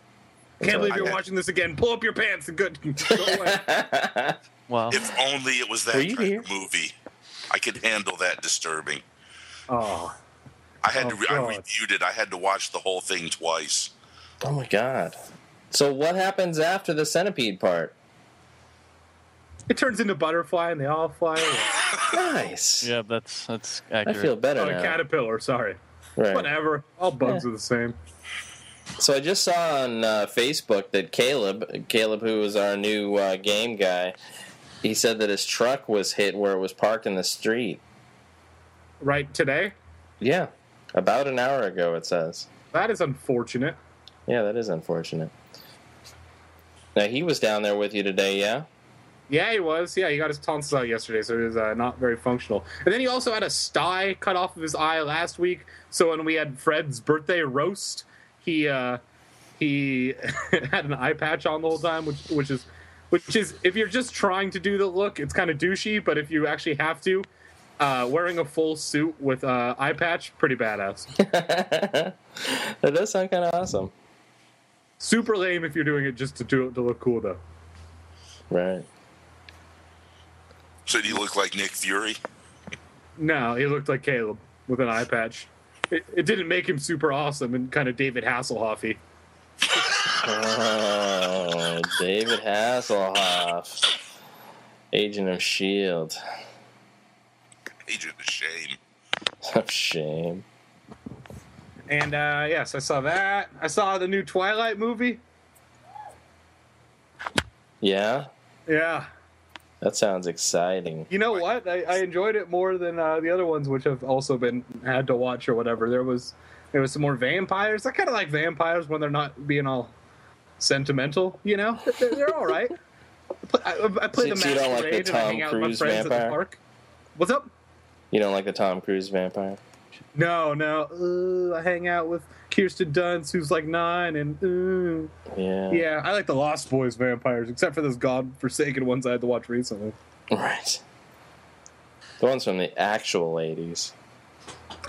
Watching this again. Pull up your pants and go away. Wow. If only it was that kind of movie. I could handle that disturbing. Oh. I reviewed it. I had to watch the whole thing twice. Oh my god. So what happens after the centipede part? It turns into butterfly and they all fly away. Nice. Yeah, that's accurate. I feel better now. A caterpillar, sorry. Right. Whatever. All bugs are the same. So I just saw on Facebook that Caleb, who is our new game guy, he said that his truck was hit where it was parked in the street. Right today? Yeah. About an hour ago, it says. That is unfortunate. Yeah, that is unfortunate. Now, he was down there with you today, yeah? Yeah, he was. Yeah, he got his tonsils out yesterday, so he was not very functional. And then he also had a sty cut off of his eye last week, so when we had Fred's birthday roast... He had an eye patch on the whole time, which is if you're just trying to do the look, it's kind of douchey. But if you actually have to, wearing a full suit with eye patch, pretty badass. That does sound kind of awesome. Super lame if you're doing it just to do it to look cool, though. Right. So do you look like Nick Fury? No, he looked like Caleb with an eye patch. It didn't make him super awesome and kind of David Hasselhoff-y. Oh, David Hasselhoff. Agent of S.H.I.E.L.D. Agent of Shame. Of shame. And, yes, I saw that. I saw the new Twilight movie. Yeah? Yeah. That sounds exciting. You know what? I enjoyed it more than the other ones, which have also been had to watch or whatever. There was some more vampires. I kind of like vampires when they're not being all sentimental. You know, they're all right. I play the masquerade and I hang out with my friends at the park. What's up? You don't like the Tom Cruise vampire? No. I hang out with Kirsten Dunst, who's like 9, and yeah. I like the Lost Boys vampires, except for those godforsaken ones I had to watch recently. Right. The ones from the actual 80s.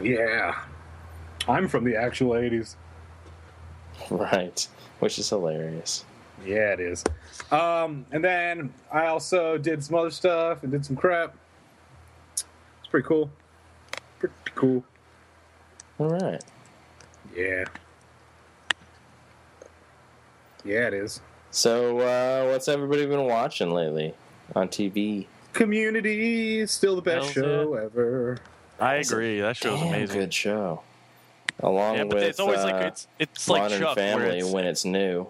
Yeah. I'm from the actual 80s. Right. Which is hilarious. Yeah, it is. And then I also did some other stuff and did some crap. It's pretty cool. All right. Yeah. Yeah, it is. So, what's everybody been watching lately on TV? Community is still the best show ever. I agree. That show's amazing. Good show. Along with it's always like it's like Modern Chuck, Family when it's new.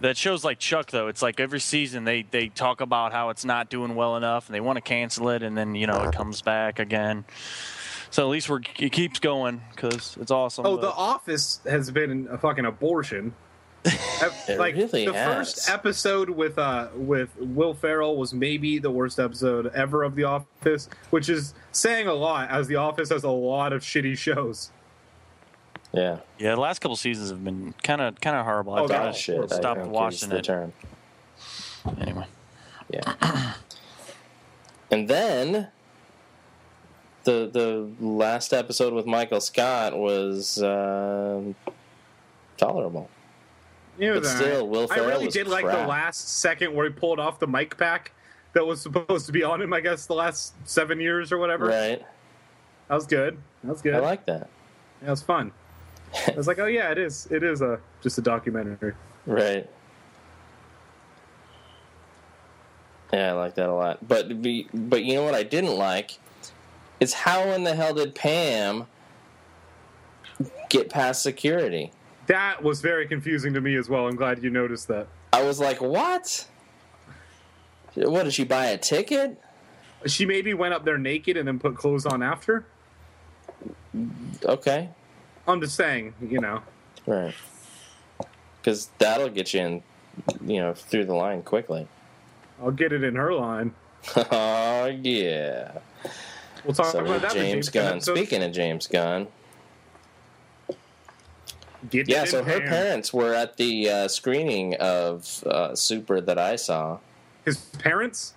That show's like Chuck, though. It's like every season they talk about how it's not doing well enough, and they want to cancel it, and then, you know, it comes back again. So at least it keeps going, because it's awesome. Oh, The Office has been a fucking abortion. First episode with Will Ferrell was maybe the worst episode ever of The Office, which is saying a lot, as The Office has a lot of shitty shows. Yeah. Yeah, the last couple seasons have been kind of horrible. I thought I stopped watching it. Term. Anyway. Yeah. And then the last episode with Michael Scott was tolerable. But still, right. Will Ferrell I really did crap. Like the last second where he pulled off the mic pack that was supposed to be on him, I guess, the last 7 years or whatever. Right. That was good. That was good. I like that. Yeah, it was fun. I was like, oh, yeah, it is. It is just a documentary. Right. Yeah, I like that a lot. But you know what I didn't like? It's how in the hell did Pam get past security? That was very confusing to me as well. I'm glad you noticed that. I was like, what? What, did she buy a ticket? She maybe went up there naked and then put clothes on after. Okay. I'm just saying, you know. Right. Because that'll get you in, you know, through the line quickly. I'll get it in her line. Oh, yeah. We'll talk about that James Gunn. Speaking of James Gunn. Yeah, so her parents were at the screening of Super that I saw. His parents?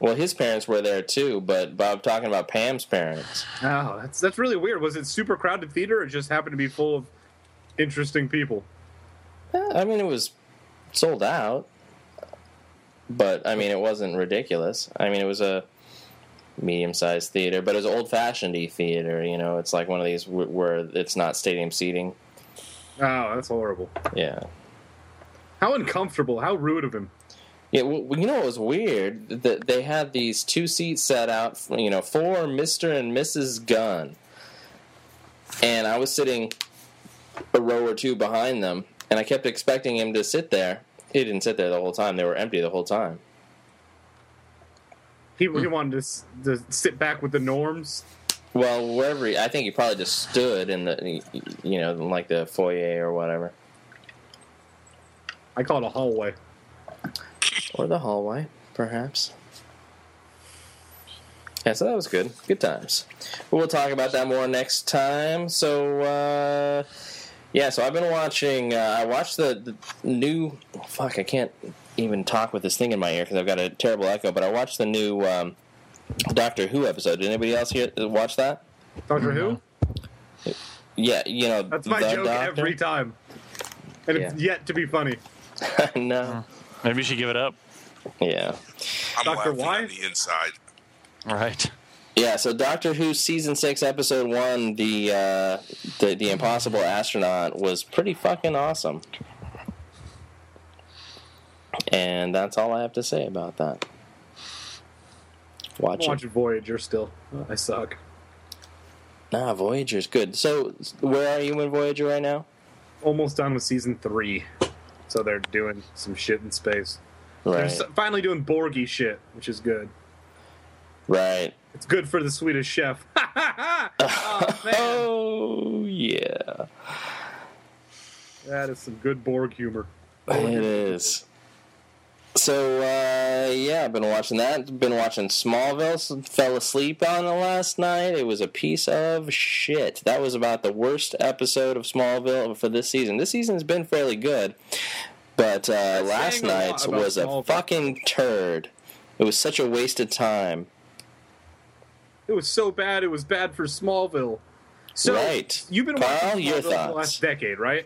Well, his parents were there too, but I'm talking about Pam's parents. Oh, that's really weird. Was it super crowded theater or just happened to be full of interesting people? I mean, it was sold out. But, I mean, it wasn't ridiculous. I mean, it was a medium-sized theater, but it was old-fashioned-y theater, you know. It's like one of these where it's not stadium seating. Oh, that's horrible. Yeah. How uncomfortable. How rude of him. Yeah, well, you know what was weird? They had these two seats set out, you know, for Mr. and Mrs. Gunn. And I was sitting a row or two behind them, and I kept expecting him to sit there. He didn't sit there the whole time. They were empty the whole time. He wanted to sit back with the norms? Well, wherever I think he probably just stood in the, you know, like the foyer or whatever. I call it a hallway. Or the hallway, perhaps. Yeah, so that was good. Good times. We'll talk about that more next time. So, yeah, so I've been watching, I watched the new, fuck, I can't even talk with this thing in my ear because I've got a terrible echo, but I watched the new Doctor Who episode. Did anybody else here watch that? Doctor Who? Yeah, you know. That's my joke Doctor. Every time. And yeah. It's yet to be funny. No. Maybe you should give it up. Yeah. I'm Doctor Y? On the inside. Right. Yeah, so Doctor Who Season 6, Episode 1, the Impossible Astronaut was pretty fucking awesome. And that's all I have to say about that. Watch Voyager still. I suck. Nah, Voyager's good. So, where are you in Voyager right now? Almost done with Season 3. So they're doing some shit in space. Right. They're finally doing Borgy shit, which is good. Right. It's good for the Swedish chef. Oh, man. Oh, yeah. That is some good Borg humor. It is. So, yeah, I've been watching that. Been watching Smallville. Fell asleep on it last night. It was a piece of shit. That was about the worst episode of Smallville for this season. This season's been fairly good. But last night was a fucking turd. It was such a waste of time. It was so bad, it was bad for Smallville. So right. You've been watching Carl, Smallville your thoughts. The last decade, right?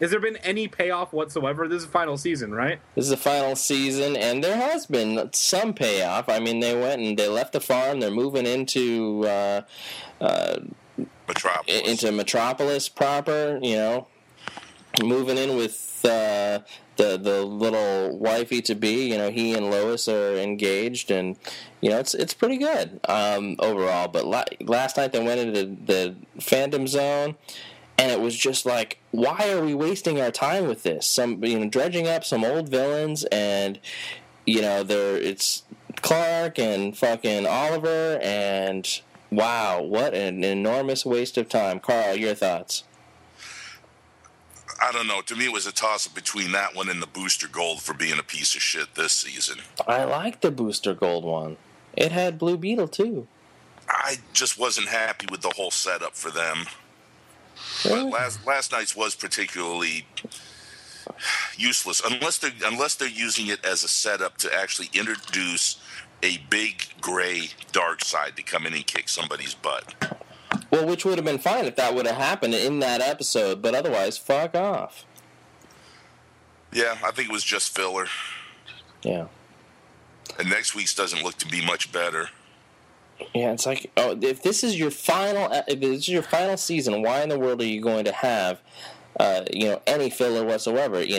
Has there been any payoff whatsoever? This is the final season, right? This is the final season, and there has been some payoff. I mean, they went and they left the farm. They're moving into Metropolis. Into Metropolis proper, you know. Moving in with the little wifey-to-be, you know, he and Lois are engaged, and, you know, it's pretty good overall. But last night they went into the fandom zone, and it was just like, why are we wasting our time with this? Some, you know, dredging up some old villains, and, you know, it's Clark and fucking Oliver, and wow, what an enormous waste of time. Carl, your thoughts? I don't know. To me, it was a toss-up between that one and the Booster Gold for being a piece of shit this season. I like the Booster Gold one. It had Blue Beetle, too. I just wasn't happy with the whole setup for them. Really? But last night's was particularly useless, unless they're using it as a setup to actually introduce a big gray dark side to come in and kick somebody's butt. Well, which would have been fine if that would have happened in that episode, but otherwise, fuck off. Yeah, I think it was just filler. Yeah. And next week's doesn't look to be much better. Yeah, it's like, oh, if this is your final, if this is your final season, why in the world are you going to have, any filler whatsoever? You've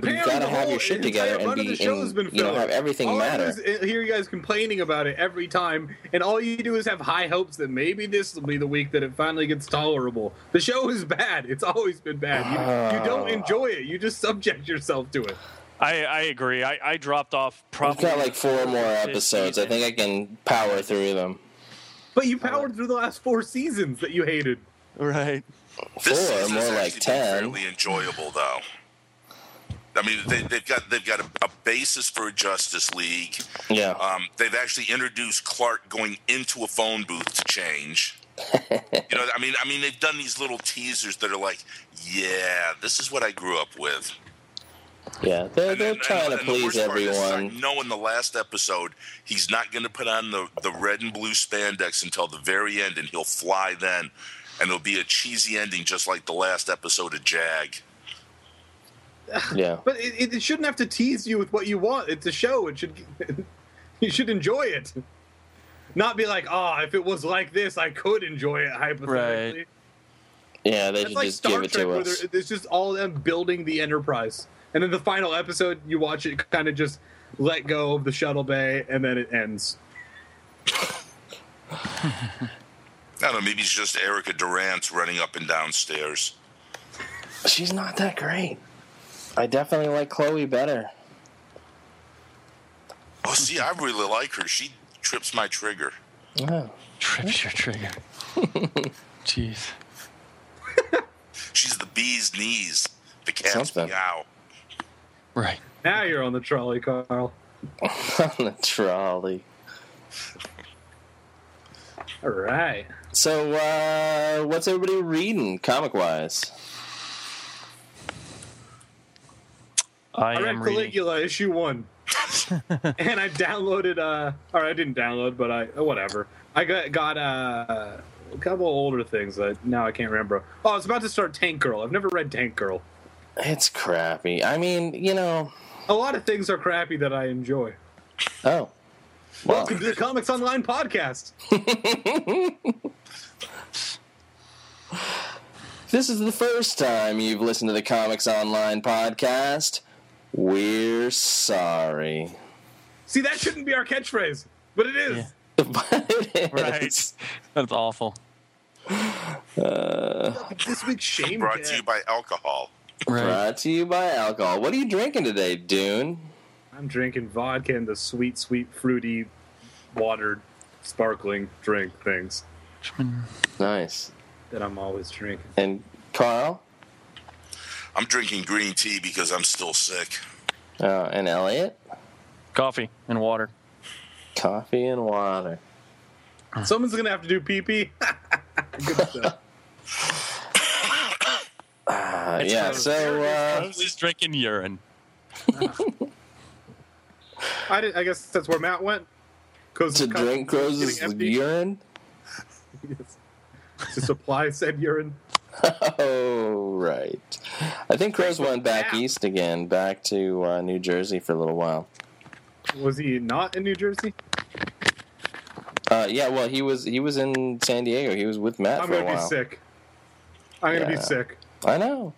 got to have your shit together and be, have everything all matter. I hear you guys complaining about it every time, and all you do is have high hopes that maybe this will be the week that it finally gets tolerable. The show is bad; it's always been bad. You don't enjoy it; you just subject yourself to it. I agree. I dropped off probably. We've got like 4 more episodes. I think I can power through them. But you powered through the last 4 seasons that you hated. Right. 4, more like 10. Really enjoyable, though. I mean, they've got a basis for a Justice League. Yeah. They've actually introduced Clark going into a phone booth to change. I mean, they've done these little teasers that are like, yeah, this is what I grew up with. Yeah, they're trying to please everyone. No, in the last episode, he's not going to put on the red and blue spandex until the very end, and he'll fly then, and it'll be a cheesy ending just like the last episode of JAG. Yeah, but it shouldn't have to tease you with what you want. It's a show. It should you should enjoy it, not be like, if it was like this, I could enjoy it hypothetically. Right. Yeah, they should like just Star give Trek, it to us. It's just all them building the Enterprise. And then the final episode, you watch it kind of just let go of the shuttle bay, and then it ends. I don't know, maybe it's just Erica Durant running up and down stairs. She's not that great. I definitely like Chloe better. Oh, see, I really like her. She trips my trigger. Oh. Trips your trigger. Jeez. She's the bee's knees. The cat's meow. Right. Now you're on the trolley, Carl. On the trolley. All right. So, what's everybody reading comic-wise? I read Caligula issue 1. And I downloaded, or I didn't download, but whatever. I got a couple older things that now I can't remember. Oh, I was about to start Tank Girl. I've never read Tank Girl. It's crappy. I mean, a lot of things are crappy that I enjoy. Oh. Wow. Welcome to the Comics Online podcast. This is the first time you've listened to the Comics Online podcast. We're sorry. See, that shouldn't be our catchphrase, but it is. Yeah. But it is. Right. That's awful. This week's shame brought to you by alcohol. Right. Brought to you by alcohol. What are you drinking today, Dune? I'm drinking vodka and the sweet, sweet, fruity, watered, sparkling drink things. Nice. That I'm always drinking. And Carl? I'm drinking green tea because I'm still sick. And Elliot? Coffee and water. Coffee and water. Someone's going to have to do pee-pee. Good stuff. I was drinking urine. I guess that's where Matt went. To drink Crow's urine? Yes. To supply said urine. Oh, right. I think Crow's went back east again, back to New Jersey for a little while. Was he not in New Jersey? Yeah, well, he was in San Diego. He was with Matt for a while. I'm going to be sick. I know.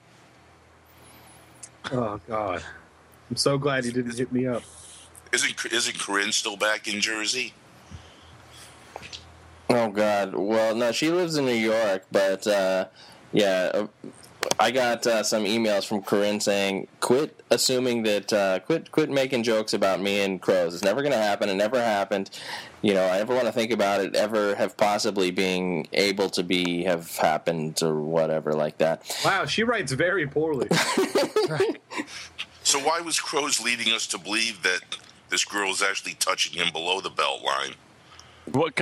Oh, God. I'm so glad he didn't hit me up. Isn't Corinne still back in Jersey? Oh, God. Well, no, she lives in New York, but, I got some emails from Corinne saying, quit assuming that, quit making jokes about me and Crows. It's never going to happen. It never happened. I never want to think about it ever have possibly being able to be, have happened or whatever like that. Wow, she writes very poorly. Right. So why was Crows leading us to believe that this girl is actually touching him below the belt line? What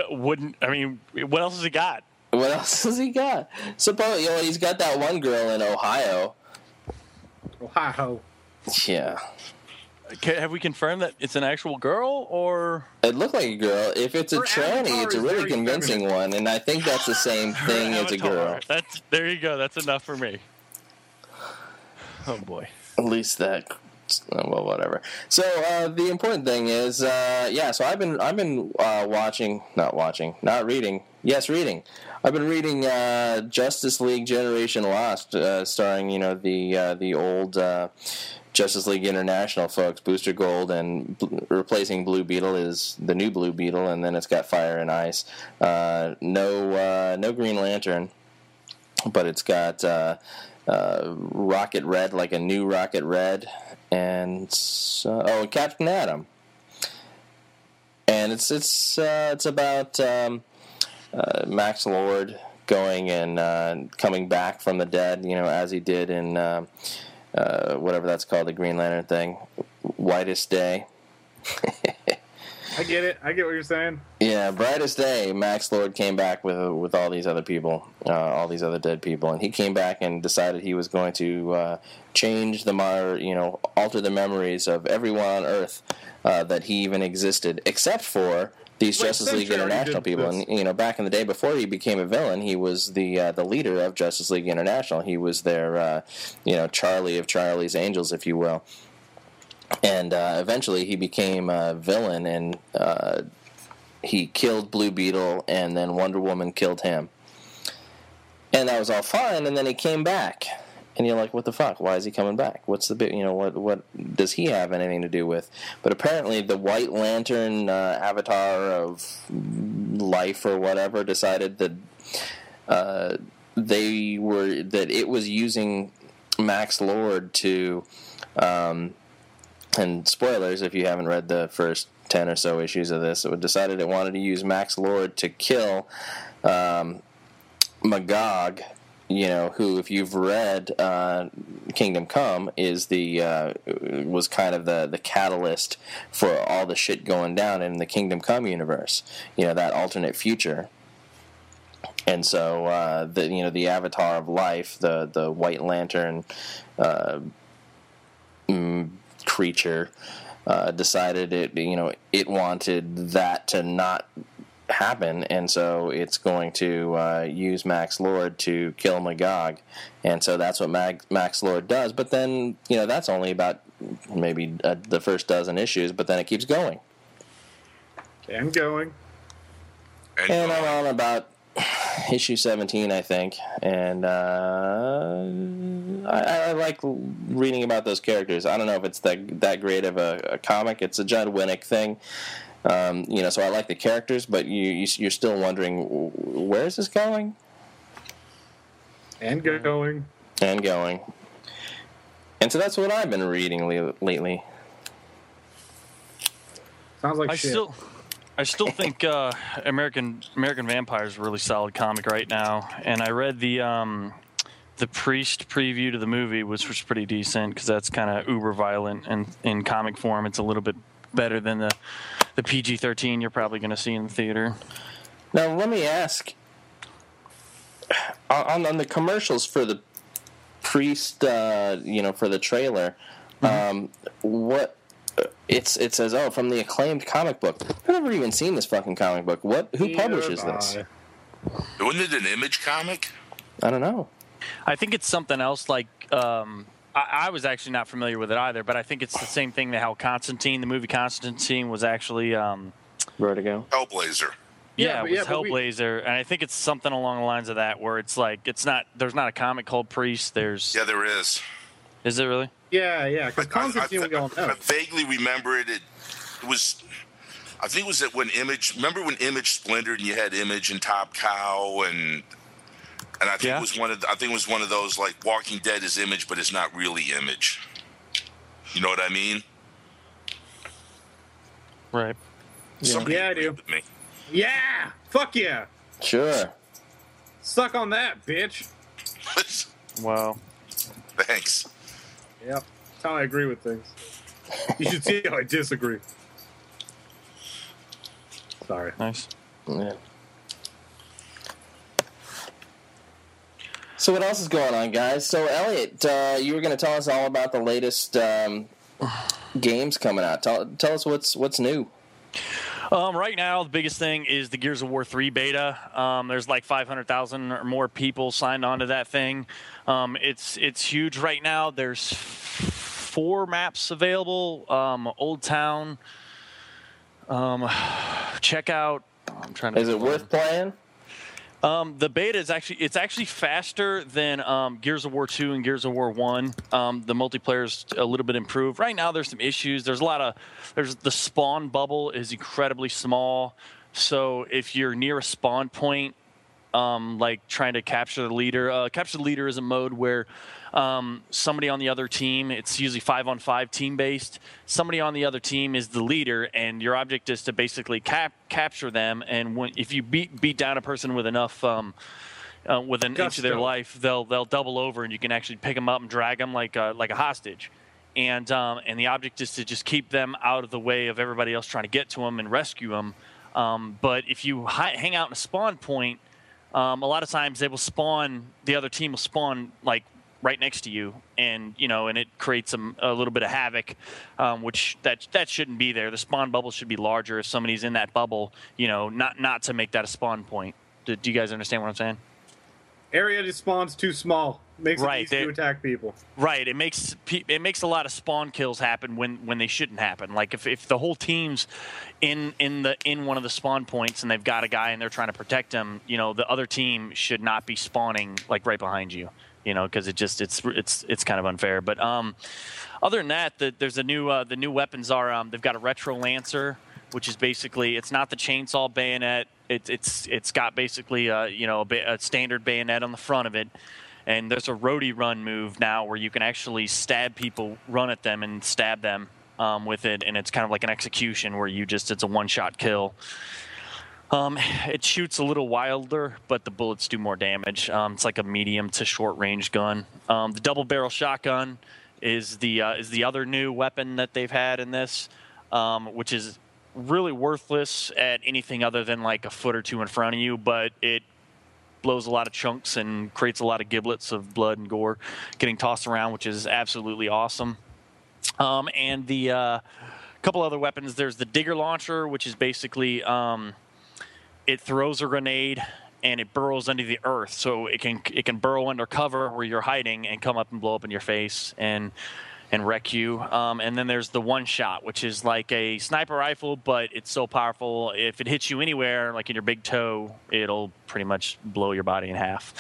else has he got? What else has he got? Suppose he's got that one girl in Ohio. Yeah. Have we confirmed that it's an actual girl, or? It looked like a girl. If it's a tranny, it's a really convincing one, and I think that's the same thing as a girl. That's, there you go. That's enough for me. Oh, boy. At least that... Well, whatever. So the important thing is, So I've been reading. I've been reading Justice League Generation Lost, starring the old Justice League International folks, Booster Gold, and replacing Blue Beetle is the new Blue Beetle, and then it's got Fire and Ice. No Green Lantern, but it's got Rocket Red, like a new Rocket Red. And Captain Atom, and it's about Max Lord going and coming back from the dead, as he did in whatever that's called, the Green Lantern thing, Whitest Day. I get it. I get what you're saying. Yeah, Brightest Day. Max Lord came back with all these other people, all these other dead people, and he came back and decided he was going to change alter the memories of everyone on Earth that he even existed, except for these Justice League International people. And back in the day, before he became a villain, he was the leader of Justice League International. He was their Charlie of Charlie's Angels, if you will. And eventually he became a villain, and he killed Blue Beetle, and then Wonder Woman killed him. And that was all fine, and then he came back. And you're like, what the fuck? Why is he coming back? What's the bit? What does he have anything to do with? But apparently the White Lantern avatar of life or whatever decided that it was using Max Lord to... And spoilers, if you haven't read the first 10 or so issues of this, it decided it wanted to use Max Lord to kill Magog, who, if you've read Kingdom Come, is was kind of the catalyst for all the shit going down in the Kingdom Come universe, that alternate future. And so, the Avatar of Life, the White Lantern... creature decided it wanted that to not happen, and so it's going to use Max Lord to kill Magog, and so that's what Max Lord does. But then that's only about maybe the first dozen issues, but then it keeps going and going, and I'm on about issue 17, I think, and I like reading about those characters. I don't know if it's that great of a comic. It's a John Winnick thing, so I like the characters, but you're still wondering, where is this going? And going. And going. And so that's what I've been reading lately. Sounds like shit. I still think American Vampire is a really solid comic right now, and I read the Priest preview to the movie, which was pretty decent, because that's kind of uber violent, and in comic form, it's a little bit better than the PG-13 you're probably going to see in the theater. Now, let me ask on the commercials for the Priest, for the trailer, what? It says, from the acclaimed comic book. I've never even seen this fucking comic book. Who publishes this? Wasn't it an Image comic? I don't know. I think it's something else. Like I was actually not familiar with it either, but I think it's the same thing that how the movie Constantine was actually Vertigo. Hellblazer. Yeah, it was Hellblazer, and I think it's something along the lines of that, where it's like there's not a comic called Priest. Yeah, there is. Is there really? Yeah. Because Constantine would go on. I vaguely remember it. It was, I think, it was that when Image. Remember when Image splintered and you had Image and Top Cow and I think it was one of those, like, Walking Dead is Image, but it's not really Image. You know what I mean? Right. Yeah, I do. With me. Yeah. Fuck yeah. Sure. Suck on that, bitch. Wow. Thanks. Yeah, that's how I agree with things. You should see how I disagree. Sorry. Nice. Yeah. So what else is going on, guys? So, Elliot, you were going to tell us all about the latest games coming out. Tell us what's new. Right now, the biggest thing is the Gears of War 3 beta. There's like 500,000 or more people signed on to that thing. It's huge right now. There's 4 maps available. Old Town. Check out. I'm trying to. Is it worth playing? The beta is actually faster than Gears of War 2 and Gears of War 1. The multiplayer is a little bit improved. Right now, there's some issues. There's the spawn bubble is incredibly small. So if you're near a spawn point, like trying to capture the leader. Capture the leader is a mode where somebody on the other team, it's usually 5-on-5 team-based, somebody on the other team is the leader, and your object is to basically capture them, and if you beat down a person with enough... with an inch of their life, they'll double over, and you can actually pick them up and drag them like a hostage. And the object is to just keep them out of the way of everybody else trying to get to them and rescue them. But if you hang out in a spawn point... a lot of times they will spawn, the other team will spawn like right next to you, and you know, and it creates a little bit of havoc, which that shouldn't be there. The spawn bubble should be larger if somebody's in that bubble, you know, not to make that a spawn point. Do you guys understand what I'm saying? Area to spawn's too small. Makes it easy to attack people. Right. It makes a lot of spawn kills happen when they shouldn't happen. Like if the whole team's in one of the spawn points and they've got a guy and they're trying to protect him, you know, the other team should not be spawning like right behind you, you know, because it's kind of unfair. But other than that, there's a new the new weapons are they've got a retro lancer, which is basically it's not the chainsaw bayonet. It's got basically a standard bayonet on the front of it. And there's a roadie run move now where you can actually stab people, run at them, and stab them with it. And it's kind of like an execution where it's a one-shot kill. It shoots a little wilder, but the bullets do more damage. It's like a medium to short-range gun. The double-barrel shotgun is the other new weapon that they've had in this, which is really worthless at anything other than like a foot or two in front of you, but it blows a lot of chunks and creates a lot of giblets of blood and gore getting tossed around, which is absolutely awesome. And the couple other weapons, there's the digger launcher, which is basically it throws a grenade and it burrows under the earth, so it can burrow under cover where you're hiding and come up and blow up in your face and wreck you. And then there's the one shot, which is like a sniper rifle, but it's so powerful. If it hits you anywhere, like in your big toe, it'll pretty much blow your body in half.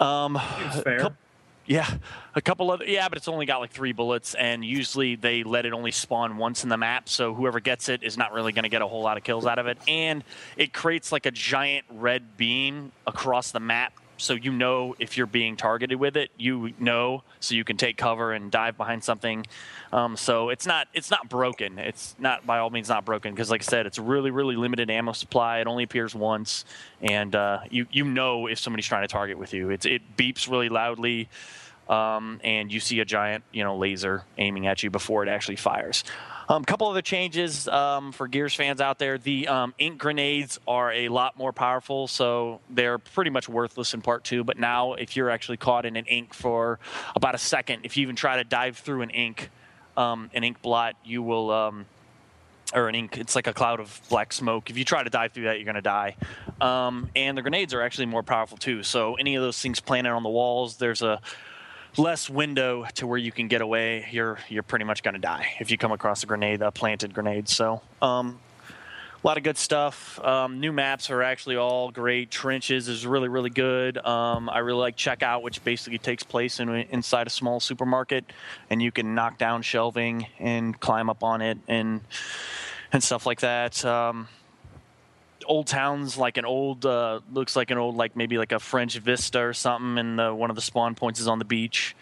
Seems fair. But it's only got like 3 bullets, and usually they let it only spawn once in the map, so whoever gets it is not really going to get a whole lot of kills out of it. And it creates like a giant red beam across the map, so you know if you're being targeted with it, so you can take cover and dive behind something. So it's not broken. It's not, by all means, not broken, because like I said, it's a really, really limited ammo supply. It only appears once, and you know if somebody's trying to target with you. It beeps really loudly, and you see a giant laser aiming at you before it actually fires. Couple other changes for Gears fans out there. The ink grenades are a lot more powerful, so they're pretty much worthless in Part 2. But now, if you're actually caught in an ink for about a second, if you even try to dive through an ink blot, you will... or an ink, it's like a cloud of black smoke. If you try to dive through that, you're going to die. And the grenades are actually more powerful, too. So any of those things planted on the walls, there's a... less window to where you can get away. You're pretty much going to die if you come across a planted grenade. So a lot of good stuff. New maps are actually all great. Trenches is really, really good. I really like Checkout, which basically takes place inside a small supermarket, and you can knock down shelving and climb up on it and stuff like that. Old Town's like an old, looks like an old, like maybe like a French vista or something, and one of the spawn points is on the beach,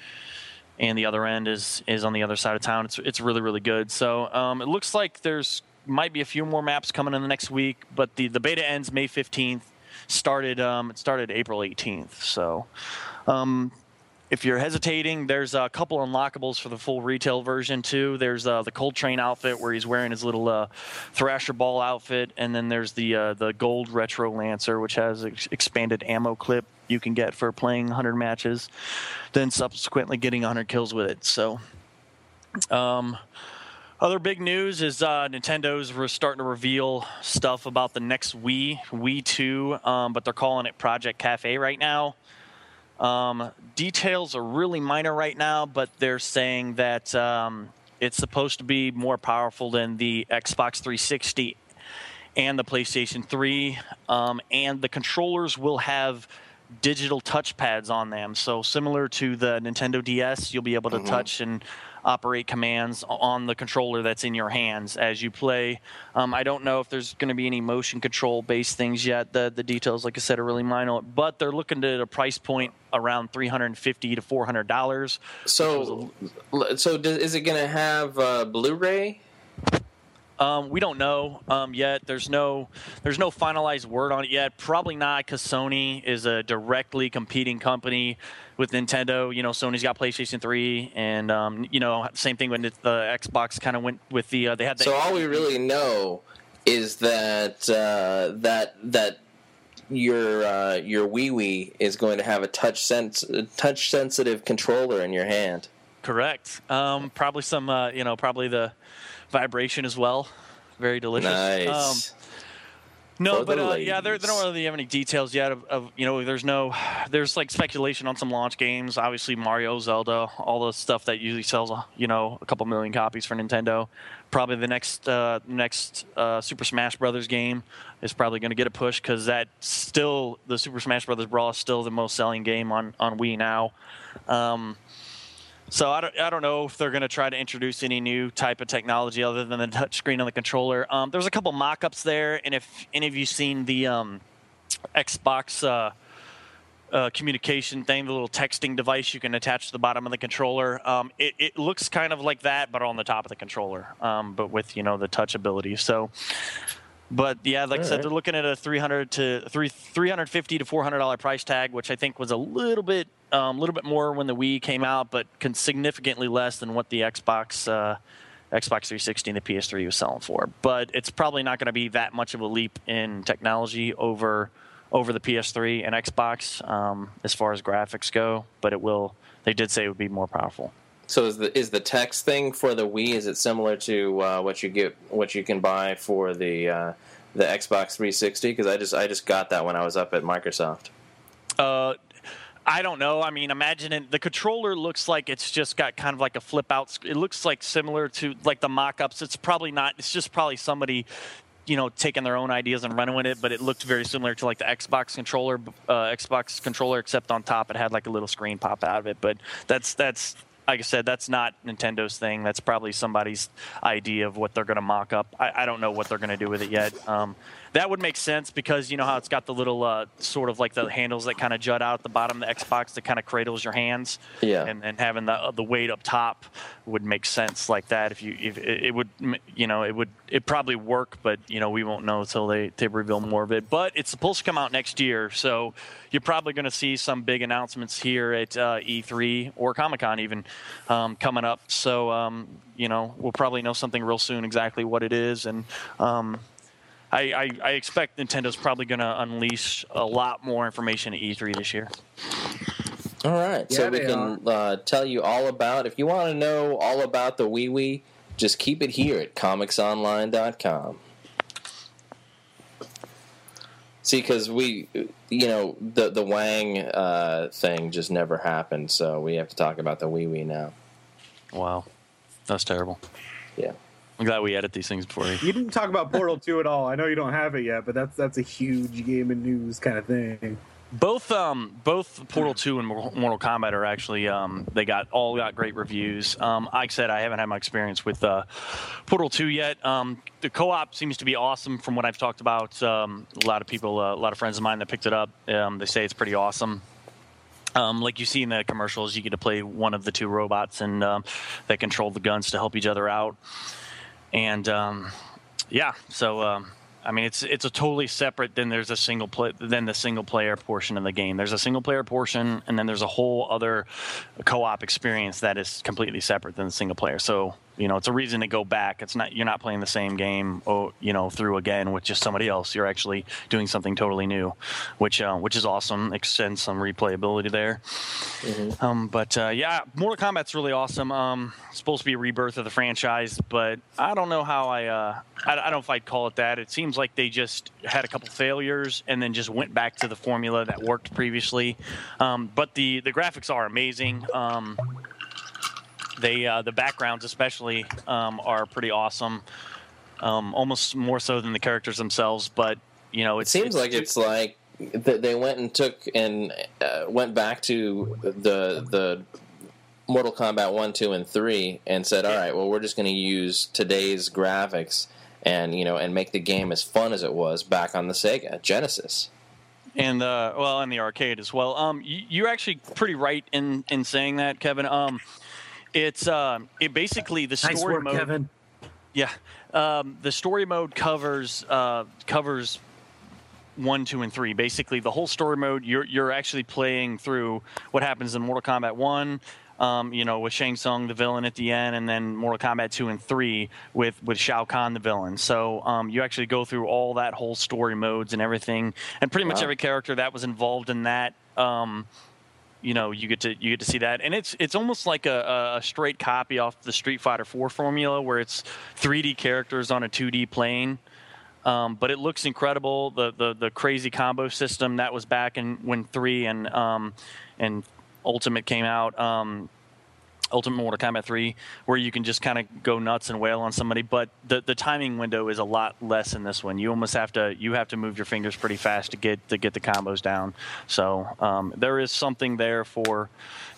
and the other end is on the other side of town. It's really, really good. So it looks like there's might be a few more maps coming in the next week, but the beta ends May 15th. It started April 18th. So if you're hesitating, there's a couple unlockables for the full retail version, too. There's the Coltrane outfit where he's wearing his little Thrasher Ball outfit. And then there's the gold Retro Lancer, which has an expanded ammo clip you can get for playing 100 matches, then subsequently getting 100 kills with it. So Other big news is Nintendo's starting to reveal stuff about the next Wii 2, but they're calling it Project Cafe right now. Details are really minor right now, but they're saying that it's supposed to be more powerful than the Xbox 360 and the PlayStation 3, and the controllers will have digital touchpads on them. So similar to the Nintendo DS, you'll be able to touch and operate commands on the controller that's in your hands as you play. I don't know if there's going to be any motion control-based things yet. The details, like I said, are really minor. But they're looking at a price point around $350 to $400. So is it going to have Blu-ray? We don't know yet. There's no finalized word on it yet. Probably not, because Sony is a directly competing company with Nintendo. You know, Sony's got PlayStation 3, and same thing when the Xbox kind of went with the they had. So all we really know is that that your Wii is going to have a touch sensitive controller in your hand. Correct. Probably some probably the vibration as well. Very delicious. Nice. They don't really have any details yet of there's like speculation on some launch games. Obviously Mario, Zelda, all the stuff that usually sells, a couple million copies for Nintendo. Probably the next Super Smash Brothers game is probably going to get a push, because the Super Smash Brothers Brawl is still the most selling game on Wii now. So I don't know if they're going to try to introduce any new type of technology other than the touchscreen on the controller. There's a couple mock-ups there, and if any of you seen the Xbox communication thing, the little texting device you can attach to the bottom of the controller, it looks kind of like that, but on the top of the controller, but with the touch ability. So, but yeah, like I said, they're looking at a $350 to $400 price tag, which I think was a little bit more when the Wii came out, but significantly less than what the Xbox 360 and the PS3 was selling for. But it's probably not going to be that much of a leap in technology over the PS3 and Xbox as far as graphics go. But it will. They did say it would be more powerful. So is the text thing for the Wii? Is it similar to what you can buy for the Xbox 360? Because I just got that when I was up at Microsoft. I don't know. I mean, imagine the controller looks like it's just got kind of like a flip out. It looks like similar to like the mock-ups. It's probably not. It's just probably somebody, taking their own ideas and running with it. But it looked very similar to like the Xbox controller, except on top it had like a little screen pop out of it. But that's like I said, that's not Nintendo's thing. That's probably somebody's idea of what they're going to mock up. I don't know what they're going to do with it yet. That would make sense, because you know how it's got the little sort of like the handles that kind of jut out at the bottom of the Xbox that kind of cradles your hands. Yeah. And having the weight up top would make sense like that. It probably work, but we won't know until they reveal more of it. But it's supposed to come out next year, so you're probably going to see some big announcements here at E3 or Comic-Con even coming up. So we'll probably know something real soon exactly what it is, and I expect Nintendo's probably going to unleash a lot more information at E3 this year. All right. Yeah, so we can tell you all about, if you want to know all about the Wii, just keep it here at ComicsOnline.com. See, because we, the Wang thing just never happened, so we have to talk about the Wii now. Wow. That's terrible. Yeah. I'm glad we edit these things before you didn't talk about Portal 2 at all. I know you don't have it yet, but that's a huge game and news kind of thing. Both Portal 2 and Mortal Kombat are actually they got great reviews. Like I said, I haven't had my experience with Portal 2 yet. The co-op seems to be awesome from what I've talked about. A lot of people, a lot of friends of mine that picked it up, they say it's pretty awesome. Like you see in the commercials, you get to play one of the two robots, and they control the guns to help each other out. And it's a totally separate. Then there's the single player portion of the game. There's a single player portion, and then there's a whole other co-op experience that is completely separate than the single player. So you know, it's a reason to go back. It's not, you're not playing the same game, you know, through again with just somebody else. You're actually doing something totally new, which is awesome. Extends some replayability there. Mm-hmm. Yeah, Mortal Kombat's really awesome. It's supposed to be a rebirth of the franchise, but I don't know how I don't know if I'd call it that. It seems like they just had a couple failures and then just went back to the formula that worked previously. But the graphics are amazing. The backgrounds especially are pretty awesome, almost more so than the characters themselves. But you know, it seems like they went and went back to the Mortal Kombat 1, 2, and 3 and said, all right, well, we're just going to use today's graphics and, you know, and make the game as fun as it was back on the Sega Genesis. And and the arcade as well. You're actually pretty right in saying that, Kevin. It basically the story nice work, mode. Kevin. Yeah, the story mode covers 1, 2, and 3. Basically, the whole story mode. You're actually playing through what happens in Mortal Kombat 1. You know, with Shang Tsung, the villain, at the end, and then Mortal Kombat 2 and 3 with Shao Kahn, the villain. So you actually go through all that whole story modes and everything, and pretty much every character that was involved in that. You know, you get to see that, and it's almost like a straight copy off the Street Fighter 4 formula, where it's 3D characters on a 2D plane. But it looks incredible. The crazy combo system that was back in when 3 and Ultimate came out, Ultimate Mortal Kombat 3, where you can just kind of go nuts and wail on somebody. But the timing window is a lot less in this one. You almost have to move your fingers pretty fast to get the combos down. So there is something there for,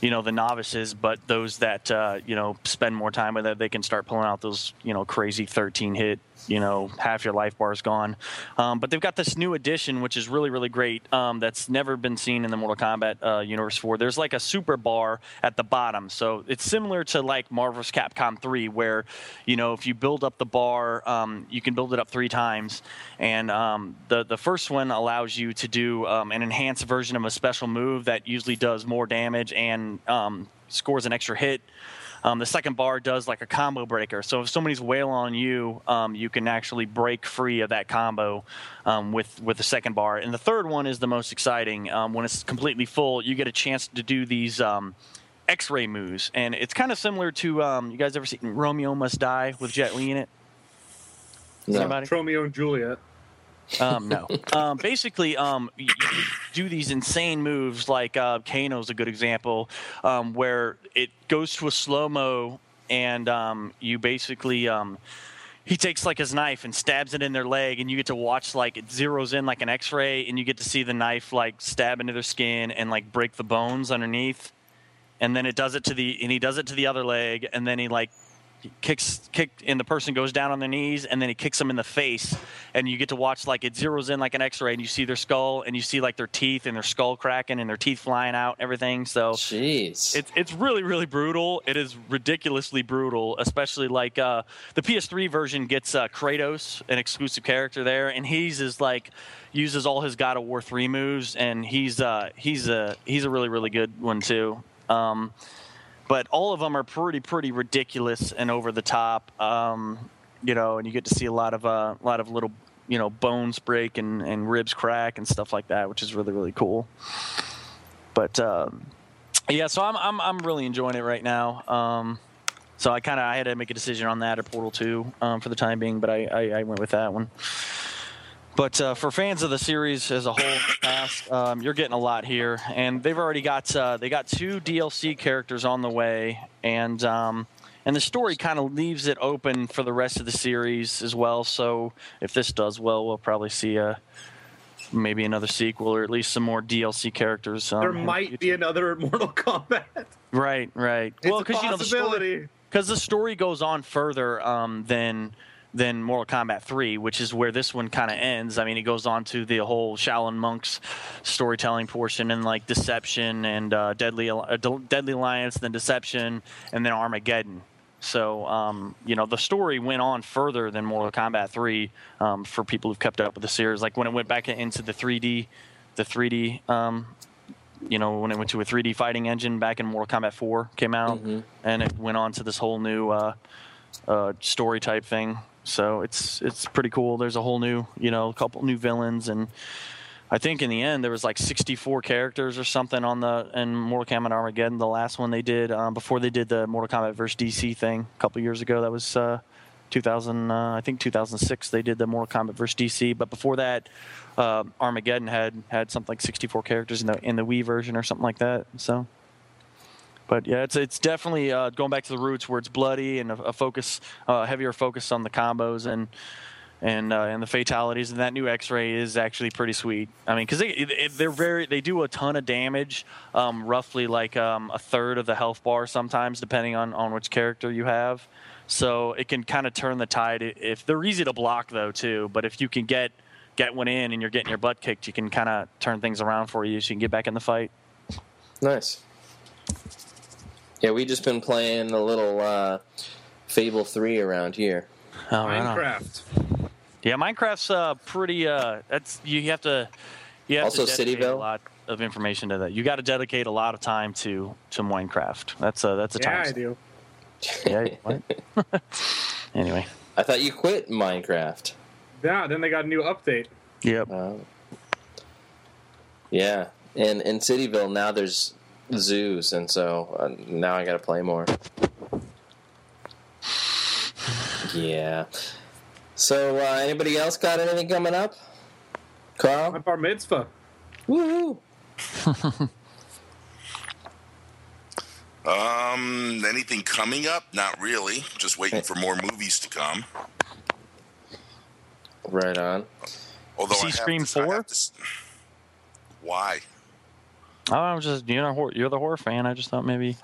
you know, the novices, but those that you know, spend more time with it, they can start pulling out those, you know, crazy 13 hit. You know, half your life bar is gone. But they've got this new addition, which is really, really great, that's never been seen in the Mortal Kombat Universe 4. There's like a super bar at the bottom. So it's similar to like Marvel's Capcom 3, where, you know, if you build up the bar, you can build it up 3 times. And the first one allows you to do an enhanced version of a special move that usually does more damage and scores an extra hit. The second bar does like a combo breaker. So if somebody's wailing on you, you can actually break free of that combo with the second bar. And the third one is the most exciting. When it's completely full, you get a chance to do these X-ray moves. And it's kind of similar to, you guys ever seen Romeo Must Die with Jet Li in it? No. Anybody? Romeo and Juliet. No. Basically, you do these insane moves, like Kano's a good example, where it goes to a slow-mo, and you basically he takes like his knife and stabs it in their leg, and you get to watch like it zeroes in like an X-ray, and you get to see the knife like stab into their skin and like break the bones underneath, and then he does it to the other leg, and then he like. Kick, and the person goes down on their knees, and then he kicks them in the face, and you get to watch like it zeroes in like an X-ray, and you see their skull, and you see like their teeth and their skull cracking and their teeth flying out, everything. So jeez, it's really, really brutal. It is ridiculously brutal, especially like the PS3 version gets Kratos, an exclusive character there, and he's is like uses all his God of War 3 moves, and he's a really, really good one too. But all of them are pretty, pretty ridiculous and over the top, you know. And you get to see a lot of little, you know, bones break and ribs crack and stuff like that, which is really, really cool. But yeah, so I'm really enjoying it right now. So I had to make a decision on that or Portal 2 for the time being, but I went with that one. But for fans of the series as a whole, you're getting a lot here, and they've already got they got 2 DLC characters on the way, and the story kind of leaves it open for the rest of the series as well. So if this does well, we'll probably see maybe another sequel or at least some more DLC characters. There might be another Mortal Kombat. Right. It's a possibility. Because the story goes on further than Mortal Kombat 3, which is where this one kind of ends. I mean, it goes on to the whole Shaolin monks storytelling portion and, like, deception and Deadly Alliance, then deception, and then Armageddon. So, you know, the story went on further than Mortal Kombat 3 for people who've kept up with the series. Like, when it went back into the 3D you know, when it went to a 3D fighting engine back in Mortal Kombat 4 came out, and it went on to this whole new story type thing. So it's pretty cool. There's a whole new, you know, a couple new villains, and I think in the end there was like 64 characters or something on the in Mortal Kombat Armageddon, the last one they did before they did the Mortal Kombat vs. DC thing a couple years ago. That was 2006 they did the Mortal Kombat vs. DC, but before that Armageddon had something like 64 characters in the Wii version or something like that. So. But yeah, it's definitely going back to the roots where it's bloody and a heavier focus on the combos and the fatalities. And that new X-Ray is actually pretty sweet. I mean, because they do a ton of damage, roughly like a third of the health bar sometimes, depending on which character you have. So it can kind of turn the tide. If they're easy to block though too, but if you can get one in and you're getting your butt kicked, you can kind of turn things around for you so you can get back in the fight. Nice. Yeah, we just been playing a little Fable 3 around here. Oh, Minecraft. Right. Yeah, Minecraft's pretty. That's you have to dedicate a lot of information to that. You got to dedicate a lot of time to Minecraft. That's a time. Yeah, I do. Yeah. What? Anyway, I thought you quit Minecraft. Yeah, then they got a new update. Yep. Yeah, and in Cityville now there's zoos, and so now I gotta play more. Yeah. So, anybody else got anything coming up? Carl? My bar mitzvah. Woohoo! Anything coming up? Not really. Just waiting for more movies to come. Right on. Although see Scream 4? Why? Oh, I'm just, you know, you're the horror fan. I just thought maybe.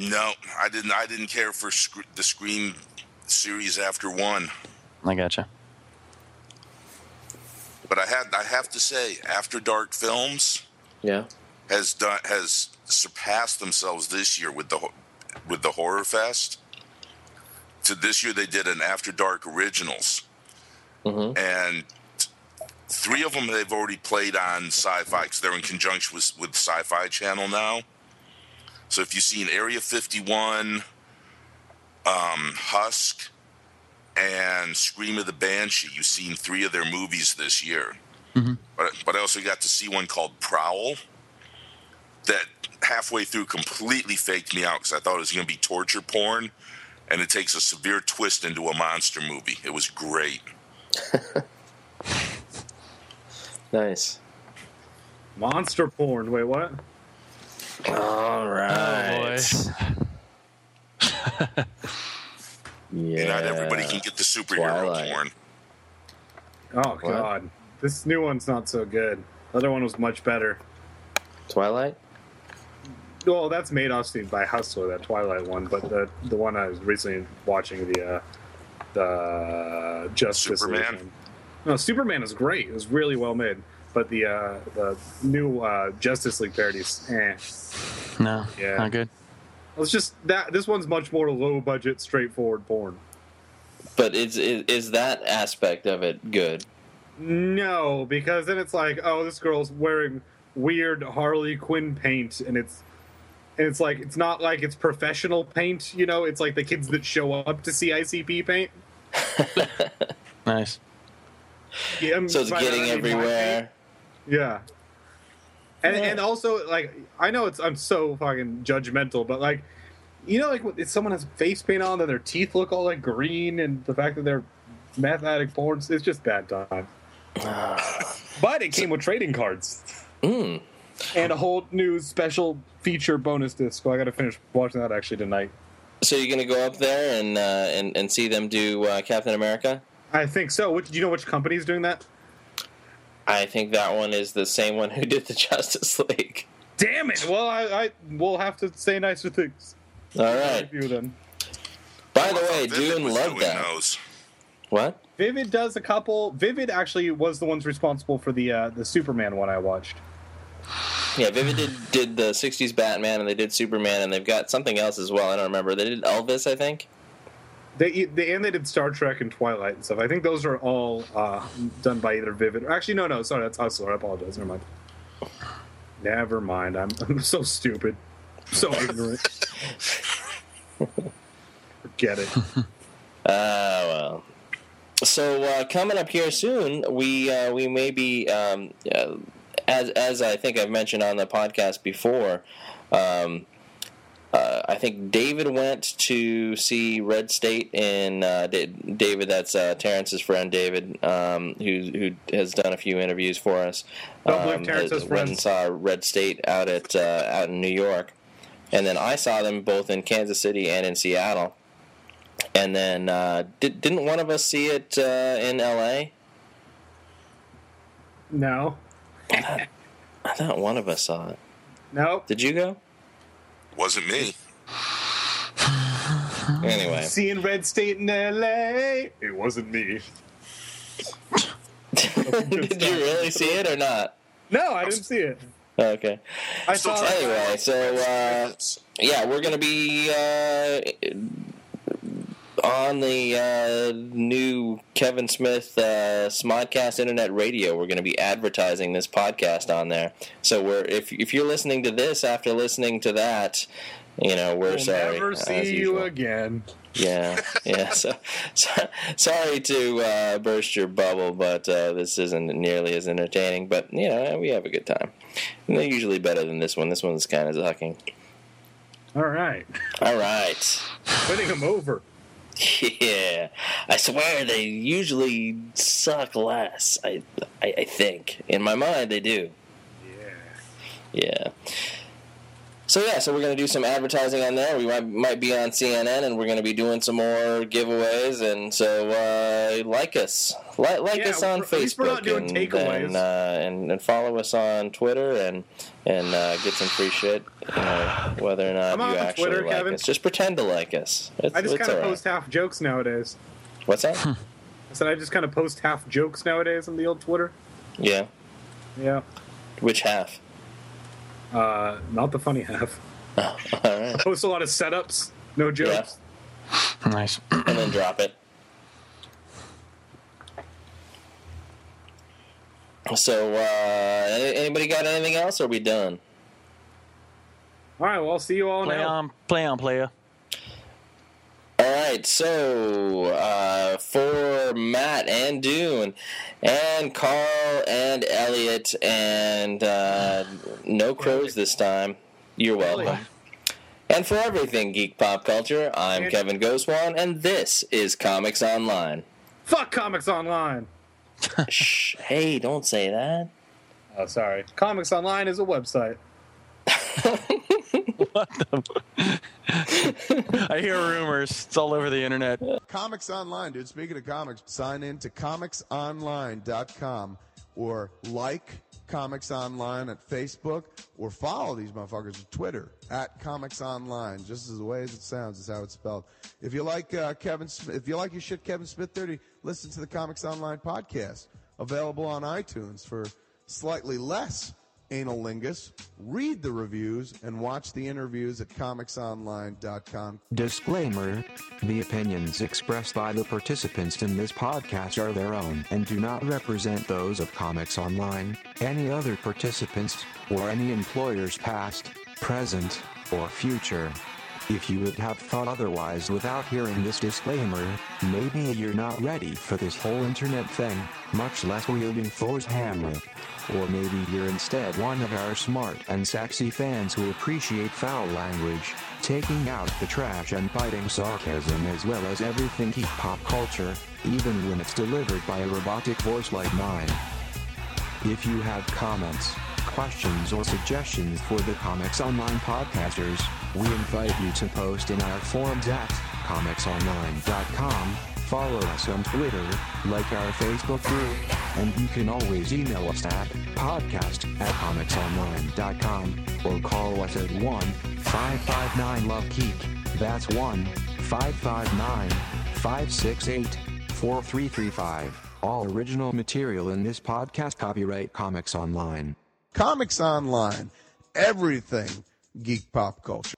No, I didn't care for the Scream series after 1. I gotcha. But I have to say, After Dark Films, yeah, has surpassed themselves this year with the Horror Fest. So this year they did an After Dark Originals, mm-hmm. and 3 of them they've already played on Sci-Fi, because they're in conjunction with Sci-Fi Channel now. So if you've seen Area 51, Husk, and Scream of the Banshee, you've seen 3 of their movies this year. Mm-hmm. But I also got to see one called Prowl that halfway through completely faked me out, because I thought it was going to be torture porn, and it takes a severe twist into a monster movie. It was great. Nice. Monster porn. Wait, what? All right. Oh, boy. Yeah. Not everybody can get the superhero porn. Oh, what? God. This new one's not so good. The other one was much better. Twilight? Well, that's made obviously by Hustler, that Twilight one, but the one I was recently watching, the Justice Superman. League. No, Superman is great. It was really well made. But the new Justice League parodies, no, yeah. Not good. It's just that this one's much more low budget, straightforward porn. But is that aspect of it good? No, because then it's like, oh, this girl's wearing weird Harley Quinn paint, and it's like it's not like it's professional paint, you know. It's like the kids that show up to see ICP paint. Nice. Yeah, so it's getting everywhere. Yeah. And also, like, I know I'm so fucking judgmental, but, like, you know, like, if someone has face paint on, then their teeth look all, like, green, and the fact that they're meth addict porn, it's just bad time. But it came with trading cards. Mm. And a whole new special feature bonus disc. Well, I gotta finish watching that, actually, tonight. So you're gonna go up there and see them do Captain America? I think so. Do you know which company's doing that? I think that one is the same one who did the Justice League. Damn it! Well, I will have to say nicer things. All right. Review, then. By the way, Dune loved that. Those. What? Vivid does a couple. Vivid actually was the ones responsible for the Superman one I watched. Yeah, Vivid did the 60s Batman, and they did Superman, and they've got something else as well. I don't remember. They did Elvis, I think. They did Star Trek and Twilight and stuff. I think those are all done by either Vivid. Actually, no. Sorry, that's Hustler. I apologize. Never mind. I'm so stupid. So ignorant. Forget it. Well. So coming up here soon, we may be as I think I've mentioned on the podcast before. I think David went to see Red State in David. That's Terrence's friend, David, who has done a few interviews for us. Don't believe Terrence's friends. And saw Red State out at out in New York, and then I saw them both in Kansas City and in Seattle. And then didn't one of us see it in L.A.? No. I thought one of us saw it. No. Did you go? Wasn't me. Anyway. Seeing Red State in L.A. It wasn't me. Did you really see it or not? No, I didn't see it. Okay. I saw it. Anyway, so, yeah, we're going to be... on the new Kevin Smith Smodcast Internet Radio, we're going to be advertising this podcast on there. So if you're listening to this after listening to that, you know we'll sorry. We'll never see you again. Yeah, yeah. So sorry to burst your bubble, but this isn't nearly as entertaining. But you know we have a good time, and they're usually better than this one. This one's kind of sucking. All right. Winning them over. Yeah, I swear they usually suck less. I think in my mind they do. Yeah. So we're gonna do some advertising on there. We might be on CNN, and we're gonna be doing some more giveaways. And so like us, us on Facebook, and follow us on Twitter, and get some free shit. Whether or not you actually Twitter, like Kevin. Us, just pretend to like us. I just kind of post half jokes nowadays. What's that? I said I just kind of post half jokes nowadays on the old Twitter. Yeah. Which half? Not the funny half. Oh, all right. I post a lot of setups, no jokes. Yeah. Nice. And then drop it. So, anybody got anything else? Or are we done? All right. Well, I'll see you all now. Play on, player. All right. So, for Matt and Dune and Carl and Elliot and no Crows this time, you're welcome. And for everything geek pop culture, I'm Kevin Goswan, and this is Comics Online. Fuck Comics Online. Shh, hey, don't say that. Oh, sorry. Comics Online is a website. What the? I hear rumors. It's all over the internet. Comics Online, dude. Speaking of comics, sign in to ComicsOnline.com or like Comics Online at Facebook or follow these motherfuckers on Twitter at Comics Online. Just as the way as it sounds is how it's spelled. If you like if you like your shit, Kevin Smith 30, listen to the Comics Online podcast available on iTunes for slightly less. Analingus, read the reviews, and watch the interviews at comicsonline.com. Disclaimer: the opinions expressed by the participants in this podcast are their own and do not represent those of Comics Online, any other participants, or any employers past, present, or future. If you would have thought otherwise without hearing this disclaimer, maybe you're not ready for this whole internet thing, much less wielding Thor's hammer. Or maybe you're instead one of our smart and sexy fans who appreciate foul language, taking out the trash and biting sarcasm as well as everything geek pop culture, even when it's delivered by a robotic voice like mine. If you have comments, questions or suggestions for the Comics Online podcasters, we invite you to post in our forums at comicsonline.com, follow us on Twitter, like our Facebook group, and you can always email us at podcast@comicsonline.com or call us at 1-559-LOVE-GEEK, that's 1-559-568-4335. All original material in this podcast copyright Comics Online. Comics Online, everything geek pop culture.